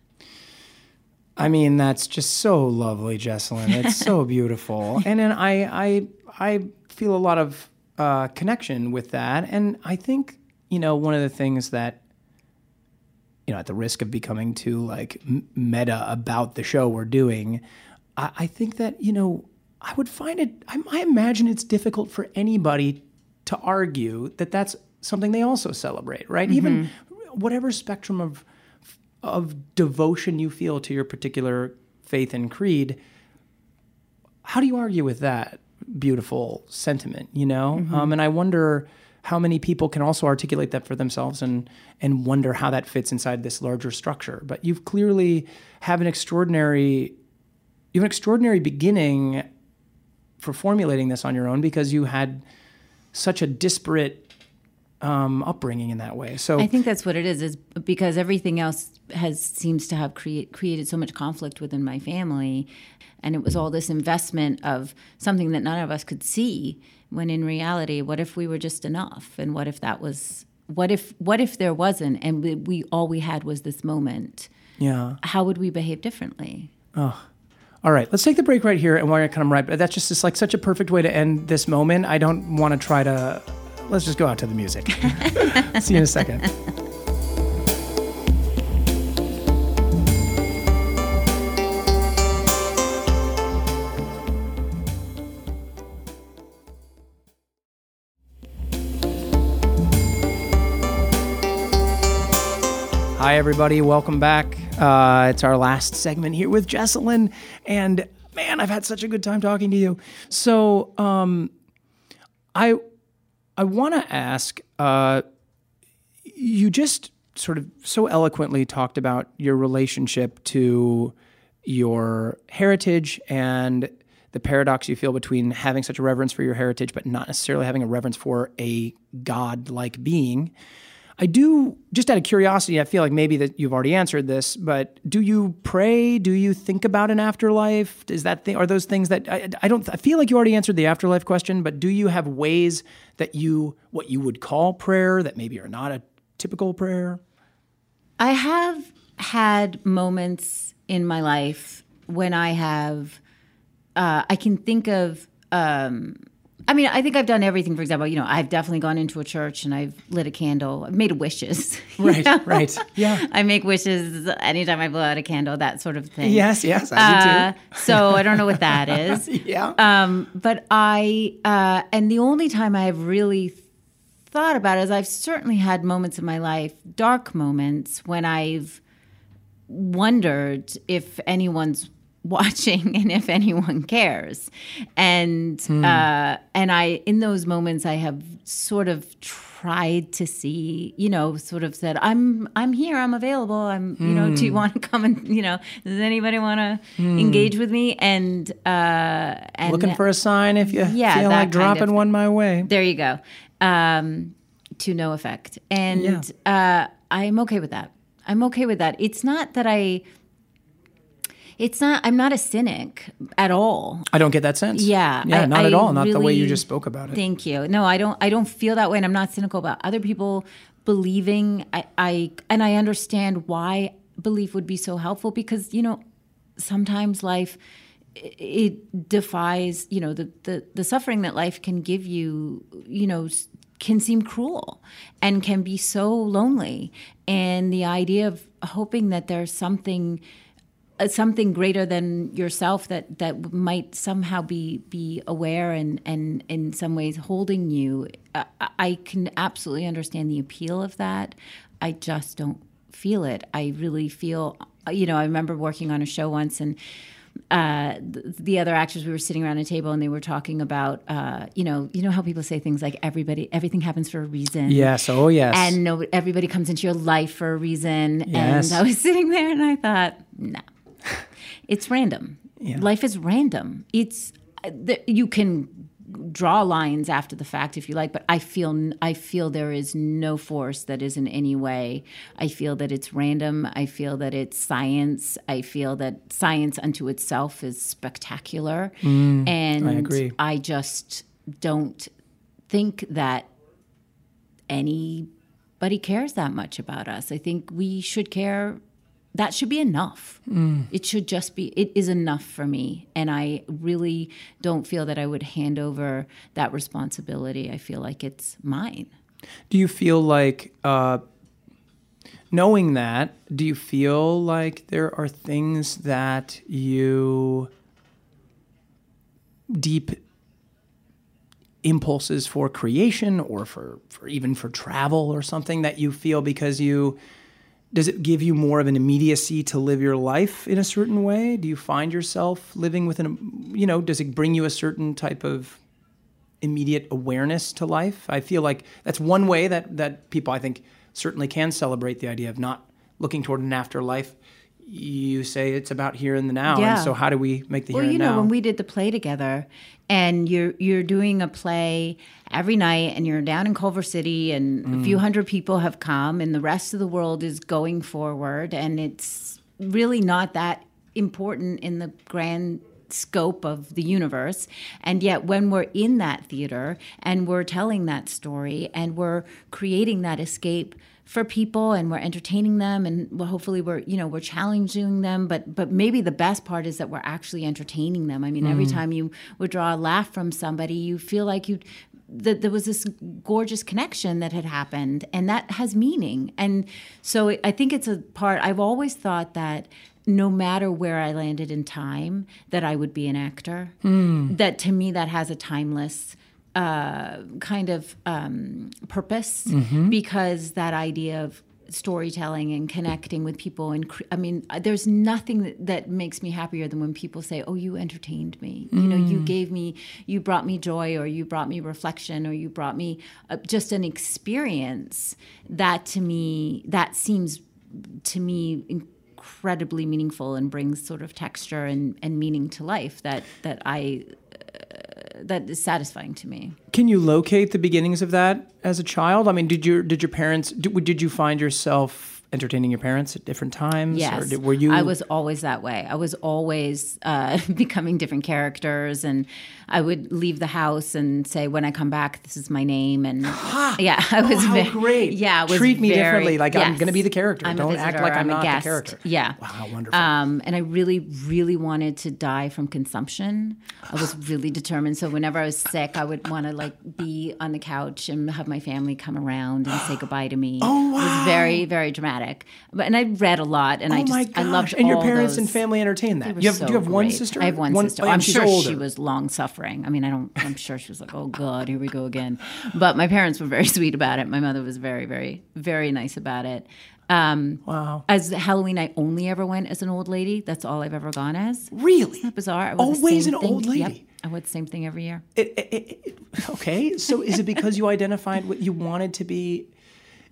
I mean, that's just so lovely, Jessalyn. It's so beautiful. And then I, I, I feel a lot of uh, connection with that. And I think, you know, one of the things that, you know, at the risk of becoming too like meta about the show we're doing, I, I think that, you know, I would find it, I, I imagine it's difficult for anybody to argue that that's something they also celebrate, right? Mm-hmm. Even whatever spectrum of of devotion you feel to your particular faith and creed, how do you argue with that beautiful sentiment, you know? Mm-hmm. Um, and I wonder how many people can also articulate that for themselves and and wonder how that fits inside this larger structure. But you've clearly have an extraordinary, you have an extraordinary beginning for formulating this on your own, because you had such a disparate um, upbringing in that way. So I think that's what it is, is because everything else has seems to have create, created so much conflict within my family, and it was all this investment of something that none of us could see. When in reality, what if we were just enough, and what if that was what if what if there wasn't, and we, we all we had was this moment? Yeah, how would we behave differently? Oh. All right, let's take the break right here, and we're going to come right back. That's just, just like such a perfect way to end this moment. I don't want to try to... Let's just go out to the music. See you in a second. Hi, everybody. Welcome back. Uh, it's our last segment here with Jessalyn, and man, I've had such a good time talking to you. So, um, I, I want to ask, uh, you just sort of so eloquently talked about your relationship to your heritage and the paradox you feel between having such a reverence for your heritage, but not necessarily having a reverence for a God-like being. I do, just out of curiosity, I feel like maybe that you've already answered this, but do you pray? Do you think about an afterlife? Is that thing, are those things that, I, I don't, I feel like you already answered the afterlife question, but do you have ways that you, what you would call prayer that maybe are not a typical prayer? I have had moments in my life when I have, uh, I can think of, um, I mean, I think I've done everything. For example, you know, I've definitely gone into a church and I've lit a candle. I've made wishes. Right, know? Right. Yeah. I make wishes anytime I blow out a candle, that sort of thing. Yes, yes, I uh, do too. So I don't know what that is. Yeah. Um, but I, uh, and the only time I've really thought about it is I've certainly had moments in my life, dark moments, when I've wondered if anyone's watching and if anyone cares. And hmm. uh, and I, in those moments, I have sort of tried to see, you know, sort of said, I'm I'm here, I'm available, I'm, hmm. you know, do you want to come and, you know, does anybody want to hmm. engage with me? And, uh, and looking for a sign if you yeah, feel like dropping of, one my way. There you go. Um, to no effect. And yeah. uh, I'm okay with that. I'm okay with that. It's not that I... It's not, I'm not a cynic at all. I don't get that sense. Yeah. Yeah, I, not I at all. Not really, the way you just spoke about it. Thank you. No, I don't, I don't feel that way. And I'm not cynical about other people believing. I, I, and I understand why belief would be so helpful, because, you know, sometimes life, it, it defies, you know, the, the, the suffering that life can give you, you know, can seem cruel and can be so lonely. And the idea of hoping that there's something something greater than yourself that, that might somehow be, be aware and, and in some ways holding you. I, I can absolutely understand the appeal of that. I just don't feel it. I really feel, you know, I remember working on a show once and uh, the, the other actors, we were sitting around a table and they were talking about, uh, you know, you know how people say things like everybody, everything happens for a reason. Yes. Oh, yes. And no, everybody comes into your life for a reason. Yes. And I was sitting there and I thought, no, nah. It's random. Yeah. Life is random. It's the, you can draw lines after the fact if you like, but I feel I feel there is no force that is in any way. I feel that it's random. I feel that it's science. I feel that science unto itself is spectacular. Mm, and I agree. I just don't think that anybody cares that much about us. I think we should care. That should be enough. Mm. It should just be, it is enough for me. And I really don't feel that I would hand over that responsibility. I feel like it's mine. Do you feel like, uh, knowing that, do you feel like there are things that you, deep impulses for creation or for, for even for travel or something that you feel because you... Does it give you more of an immediacy to live your life in a certain way? Do you find yourself living with an, you know, does it bring you a certain type of immediate awareness to life? I feel like that's one way that, that people, I think, certainly can celebrate the idea of not looking toward an afterlife. You say it's about here and the now, yeah. And so how do we make the well, here and now? Well, you know, when we did the play together, and you're you're doing a play every night, and you're down in Culver City, and mm. a few hundred people have come, and the rest of the world is going forward, and it's really not that important in the grand scope of the universe. And yet when we're in that theater, and we're telling that story, and we're creating that escape for people, and we're entertaining them, and hopefully we're, you know, we're challenging them, but but maybe the best part is that we're actually entertaining them. I mean, mm. every time you would draw a laugh from somebody, you feel like you that there was this gorgeous connection that had happened, and that has meaning. And so it, I think it's a part, I've always thought that no matter where I landed in time, that I would be an actor. Mm. That to me, that has a timeless Uh, kind of um, purpose, mm-hmm. because that idea of storytelling and connecting with people and cre- I mean, there's nothing that, that makes me happier than when people say, "Oh, you entertained me." Mm. You know, you gave me, you brought me joy, or you brought me reflection, or you brought me uh, just an experience. That to me, that seems to me incredibly meaningful and brings sort of texture and, and meaning to life. That that I. That is satisfying to me. Can you locate the beginnings of that as a child? I mean, did your did your parents? Did, did you find yourself entertaining your parents at different times? Yes, or did, were you? I was always that way. I was always uh, becoming different characters, and I would leave the house and say, "When I come back, this is my name." And yeah, I was oh, how very, great. Yeah, I was treat me very, differently. Like yes. I'm going to be the character. I'm Don't visitor, act like I'm, I'm not guest. The character. Yeah. Wow, how wonderful. Um, and I really, really wanted to die from consumption. I was really determined. So whenever I was sick, I would want to like be on the couch and have my family come around and say goodbye to me. Oh wow! It was very, very dramatic. But and I read a lot, and oh I just I loved. And all your parents those. And family entertained that. You have, so do you have great. One sister? I have one, one sister. Oh, I'm sure older. She was long suffering. I mean, I don't. I'm sure she was like, "Oh God, here we go again." But my parents were very sweet about it. My mother was very, very, very nice about it. Um, wow. As Halloween, I only ever went as an old lady. That's all I've ever gone as. Really? Isn't that bizarre? Always an thing. Old lady. Yep. I wore the same thing every year. It, it, it, okay, so is it because you identified what you wanted to be?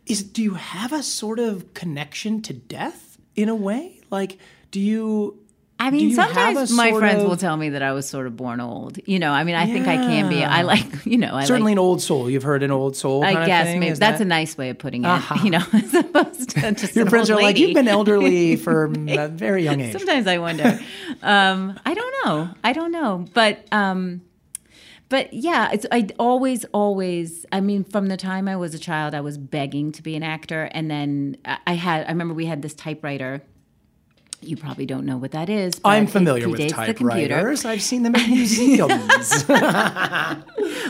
Is, do you have a sort of connection to death in a way? Like, do you? I mean, you sometimes my friends of... will tell me that I was sort of born old. You know, I mean, I yeah. think I can be. I like, you know, I certainly like, an old soul. You've heard an old soul. Kind I guess of thing. Maybe is that's that... a nice way of putting it. Uh-huh. You know, as opposed to just your friends are lady. Like, you've been elderly for a very young age. Sometimes I wonder. um, I don't know. I don't know, but. Um, But yeah, it's, I always, always, I mean, from the time I was a child, I was begging to be an actor. And then I had, I remember we had this typewriter. You probably don't know what that is. But I'm familiar with typewriters. I've seen them at museums.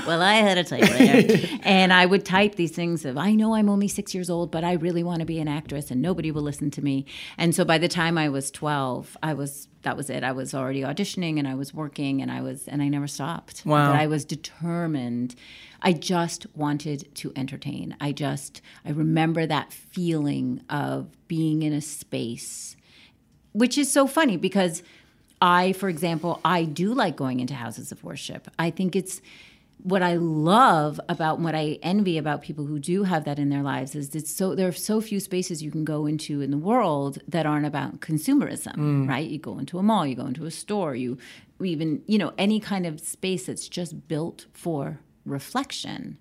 Well, I had a typewriter. And I would type these things of, I know I'm only six years old, but I really want to be an actress and nobody will listen to me. And so by the time I was twelve, I was... That was it. I was already auditioning and I was working and I was and I never stopped. Wow. But I was determined. I just wanted to entertain. I just I remember that feeling of being in a space, which is so funny because I, for example, I do like going into houses of worship. I think it's what I love about, what I envy about people who do have that in their lives is that so there are so few spaces you can go into in the world that aren't about consumerism, mm. right? You go into a mall, you go into a store, you even, you know, any kind of space that's just built for reflection.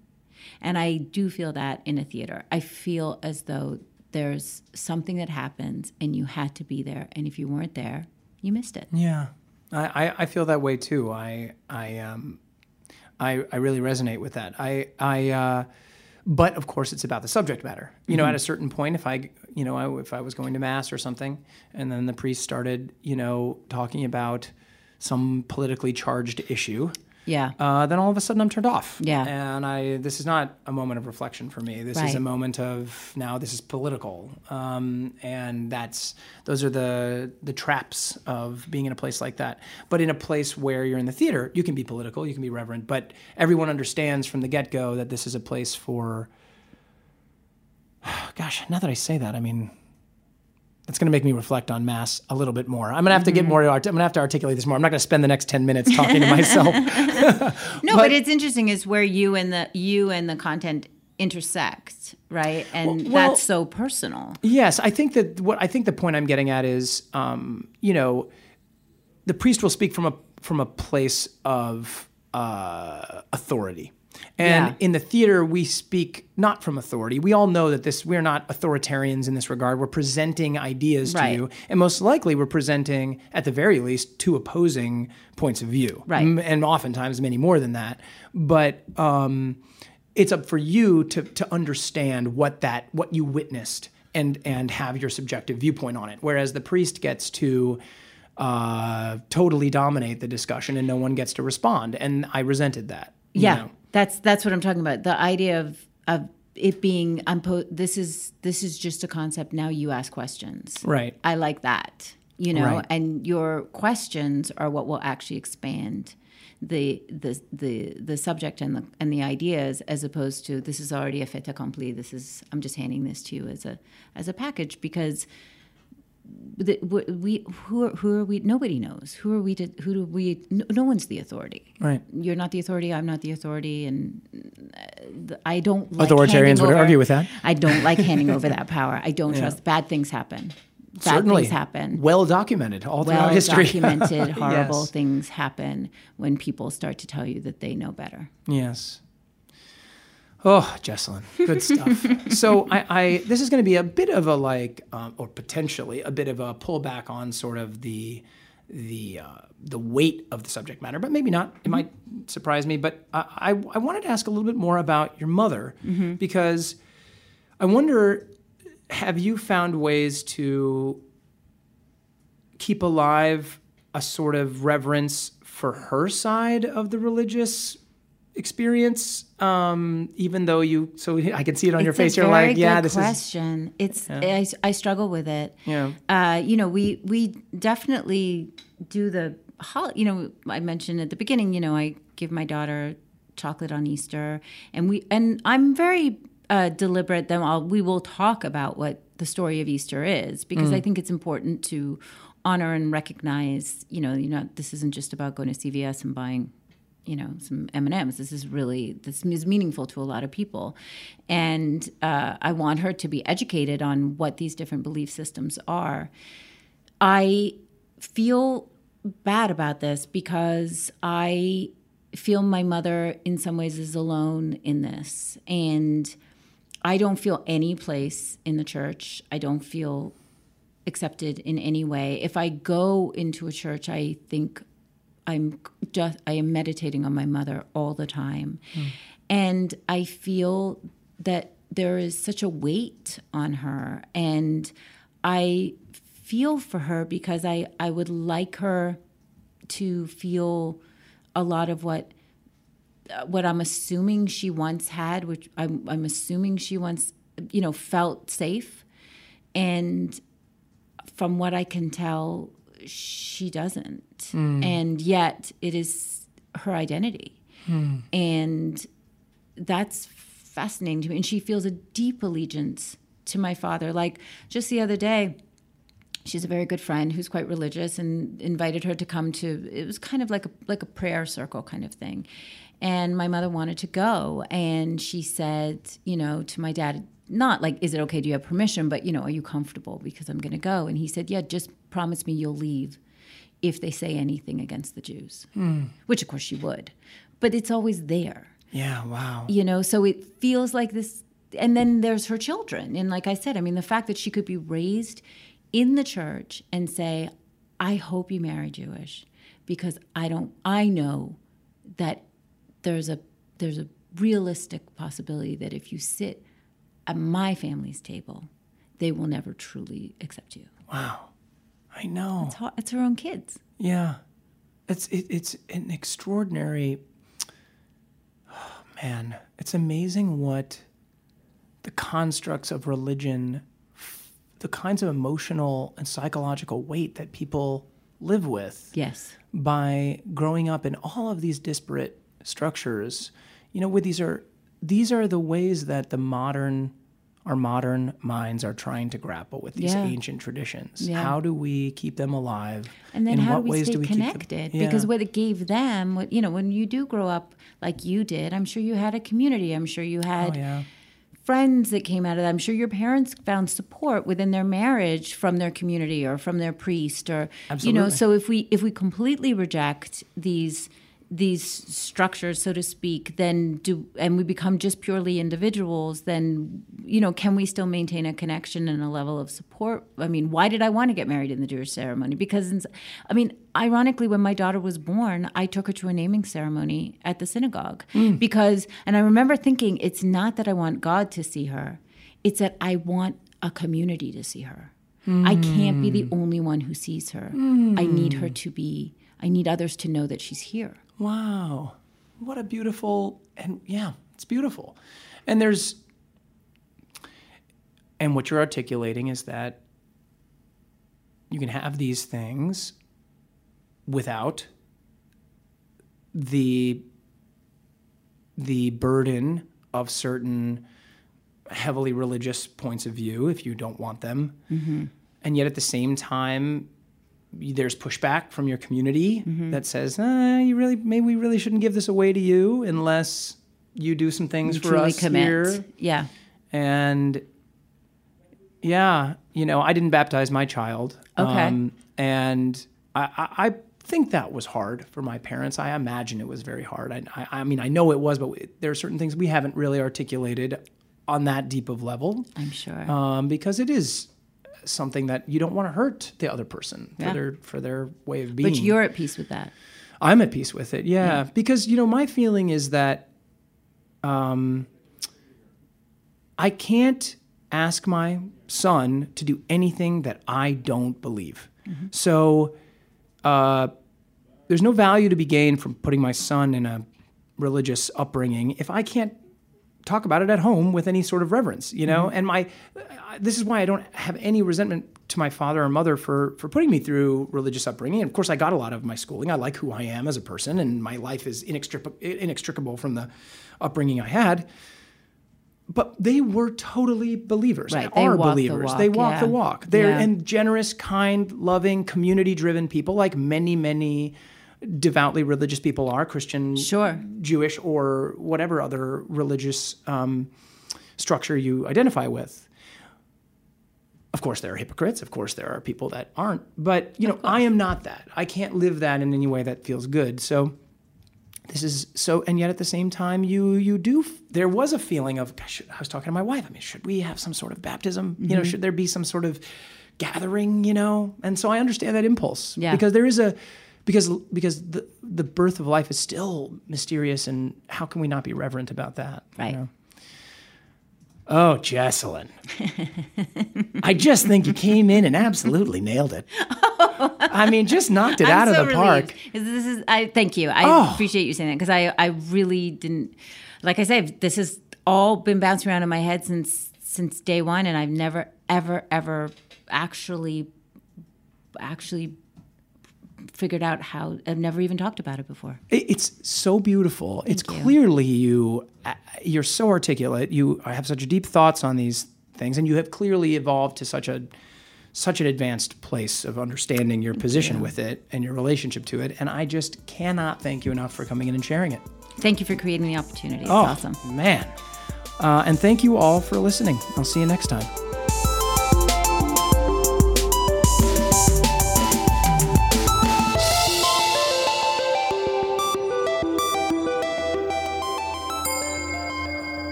And I do feel that in a theater. I feel as though there's something that happens and you had to be there. And if you weren't there, you missed it. Yeah. I, I feel that way too. I, I, um, I, I really resonate with that. I, I, uh, but of course it's about the subject matter. You know, mm-hmm. at a certain point, if I, you know, I, if I was going to mass or something, and then the priest started, you know, talking about some politically charged issue. Yeah. Uh, then all of a sudden I'm turned off. Yeah. And I, this is not a moment of reflection for me. This right. is a moment of now this is political. Um, and that's, those are the, the traps of being in a place like that. But in a place where you're in the theater, you can be political, you can be reverent, but everyone understands from the get-go that this is a place for, gosh, now that I say that, I mean, it's going to make me reflect on mass a little bit more. I'm going to have to get more, I'm going to have to articulate this more. I'm not going to spend the next ten minutes talking to myself. No, but, but it's interesting is where you and the, you and the content intersect, right? And well, that's so personal. Yes. I think that what, I think the point I'm getting at is, um, you know, the priest will speak from a, from a place of uh, authority. And yeah. in the theater, we speak not from authority. We all know that this, we're not authoritarians in this regard. We're presenting ideas right. to you. And most likely we're presenting, at the very least, two opposing points of view. Right. And oftentimes many more than that. But um, it's up for you to to understand what that, what you witnessed and and have your subjective viewpoint on it. Whereas the priest gets to uh, totally dominate the discussion and no one gets to respond. And I resented that. Yeah. You know? That's that's what I'm talking about. The idea of of it being I'm po- this is this is just a concept. Now you ask questions. Right. I like that. You know, right. and your questions are what will actually expand the the the the subject and the and the ideas, as opposed to this is already a fait accompli. This is I'm just handing this to you as a as a package because the, we who are, who are we? Nobody knows. Who are we? To, who do we? No, no one's the authority. Right. You're not the authority. I'm not the authority. And I don't. Like Authoritarians would over, argue with that. I don't like handing over that power. I don't yeah. trust. Bad things happen. Bad Certainly. things happen. Well documented all throughout well history. Well documented. Horrible yes. things happen when people start to tell you that they know better. Yes. Oh, Jessalyn, good stuff. So I, I, this is going to be a bit of a like, um, or potentially a bit of a pullback on sort of the the uh, the weight of the subject matter, but maybe not. It mm-hmm. might surprise me. But I, I, I wanted to ask a little bit more about your mother, mm-hmm. because I wonder, have you found ways to keep alive a sort of reverence for her side of the religious experience, um, even though you, so I can see it on it's your face. You're like, yeah, this question. is. It's a yeah. I, I struggle with it. Yeah. Uh, you know, we, we definitely do the, hol- you know, I mentioned at the beginning, you know, I give my daughter chocolate on Easter and we, and I'm very uh, deliberate that I'll, we will talk about what the story of Easter is, because mm. I think it's important to honor and recognize, you know, you know, this isn't just about going to C V S and buying you know, some M and M's. This is really, this is meaningful to a lot of people. And uh, I want her to be educated on what these different belief systems are. I feel bad about this because I feel my mother in some ways is alone in this. And I don't feel any place in the church. I don't feel accepted in any way. If I go into a church, I think I'm just, I am meditating on my mother all the time. Mm. And I feel that there is such a weight on her. And I feel for her because I, I would like her to feel a lot of what what I'm assuming she once had, which I'm, I'm assuming she once, you know, felt safe. And from what I can tell, she doesn't. Mm. And yet it is her identity. Mm. And that's fascinating to me. And she feels a deep allegiance to my father. Like just the other day, she's a very good friend who's quite religious and invited her to come to, it was kind of like a, like a prayer circle kind of thing. And my mother wanted to go. And she said, you know, to my dad, not like, is it okay? Do you have permission? But, you know, are you comfortable? Because I'm going to go. And he said, yeah, just promise me you'll leave if they say anything against the Jews, mm. which, of course, she would. But it's always there. Yeah, wow. You know, so it feels like this. And then there's her children. And like I said, I mean, the fact that she could be raised in the church and say, I hope you marry Jewish because I don't, I know that there's a there's a realistic possibility that if you sit at my family's table, they will never truly accept you. Wow. I know. It's, hard. It's her own kids. Yeah. It's, it, it's an extraordinary, oh, man, it's amazing what the constructs of religion, the kinds of emotional and psychological weight that people live with. Yes. By growing up in all of these disparate structures, you know, where these are these are the ways that the modern our modern minds are trying to grapple with these yeah. ancient traditions. Yeah. How do we keep them alive? And then in how what do we ways stay do we connected? Yeah. Because what it gave them, what, you know, when you do grow up like you did, I'm sure you had a community. I'm sure you had oh, yeah. friends that came out of that. I'm sure your parents found support within their marriage from their community or from their priest or Absolutely. You know. So if we if we completely reject these. these structures, so to speak, then do, and we become just purely individuals, then, you know, can we still maintain a connection and a level of support? I mean, why did I want to get married in the Jewish ceremony? Because, I mean, ironically, when my daughter was born, I took her to a naming ceremony at the synagogue mm. because, and I remember thinking, it's not that I want God to see her, it's that I want a community to see her. Mm. I can't be the only one who sees her. Mm. I need her to be, I need others to know that she's here. Wow. What a beautiful, and yeah, it's beautiful. And there's, and what you're articulating is that you can have these things without the, the burden of certain heavily religious points of view if you don't want them. Mm-hmm. And yet at the same time, there's pushback from your community mm-hmm. that says, eh, "You really, maybe we really shouldn't give this away to you unless you do some things you for truly us commit. Here." Yeah, and yeah, you know, I didn't baptize my child. Okay, um, and I, I, I think that was hard for my parents. I imagine it was very hard. I, I, I mean, I know it was, but we, there are certain things we haven't really articulated on that deep of level. I'm sure, um, because it is. Something that you don't want to hurt the other person yeah. for their for their way of being. But you're at peace with that. I'm at peace with it, yeah. yeah. Because, you know, my feeling is that um, I can't ask my son to do anything that I don't believe. Mm-hmm. So uh, there's no value to be gained from putting my son in a religious upbringing if I can't talk about it at home with any sort of reverence, you know? Mm-hmm. And my, uh, this is why I don't have any resentment to my father or mother for, for putting me through religious upbringing. And of course I got a lot of my schooling. I like who I am as a person and my life is inextric- inextricable from the upbringing I had, but they were totally believers. Right. They are believers. They walk the walk. They're and generous, kind, loving, community driven people like many, many devoutly religious people are, Christian, sure. Jewish, or whatever other religious um, structure you identify with. Of course, there are hypocrites. Of course, there are people that aren't. But, you know, I am not that. I can't live that in any way that feels good. So this is so, and yet at the same time, you you do, there was a feeling of, gosh, I was talking to my wife, I mean, should we have some sort of baptism? Mm-hmm. You know, should there be some sort of gathering, you know? And so I understand that impulse. Yeah. Because there is a, Because because the the birth of life is still mysterious, and how can we not be reverent about that? Right. You know? Oh, Jessalyn. I just think you came in and absolutely nailed it. Oh. I mean, just knocked it I'm out so of the relieved. Park. This is, I, thank you. I oh. appreciate you saying that because I, I really didn't, like I said, this has all been bouncing around in my head since since day one, and I've never, ever, ever actually actually... figured out how. I've never even talked about it before. It's so beautiful. Thank it's you. Clearly you, you're so articulate. You have such deep thoughts on these things, and you have clearly evolved to such a such an advanced place of understanding your position yeah. with it and your relationship to it. And I just cannot thank you enough for coming in and sharing it. Thank you for creating the opportunity. It's oh, awesome. man. Uh, and thank you all for listening. I'll see you next time.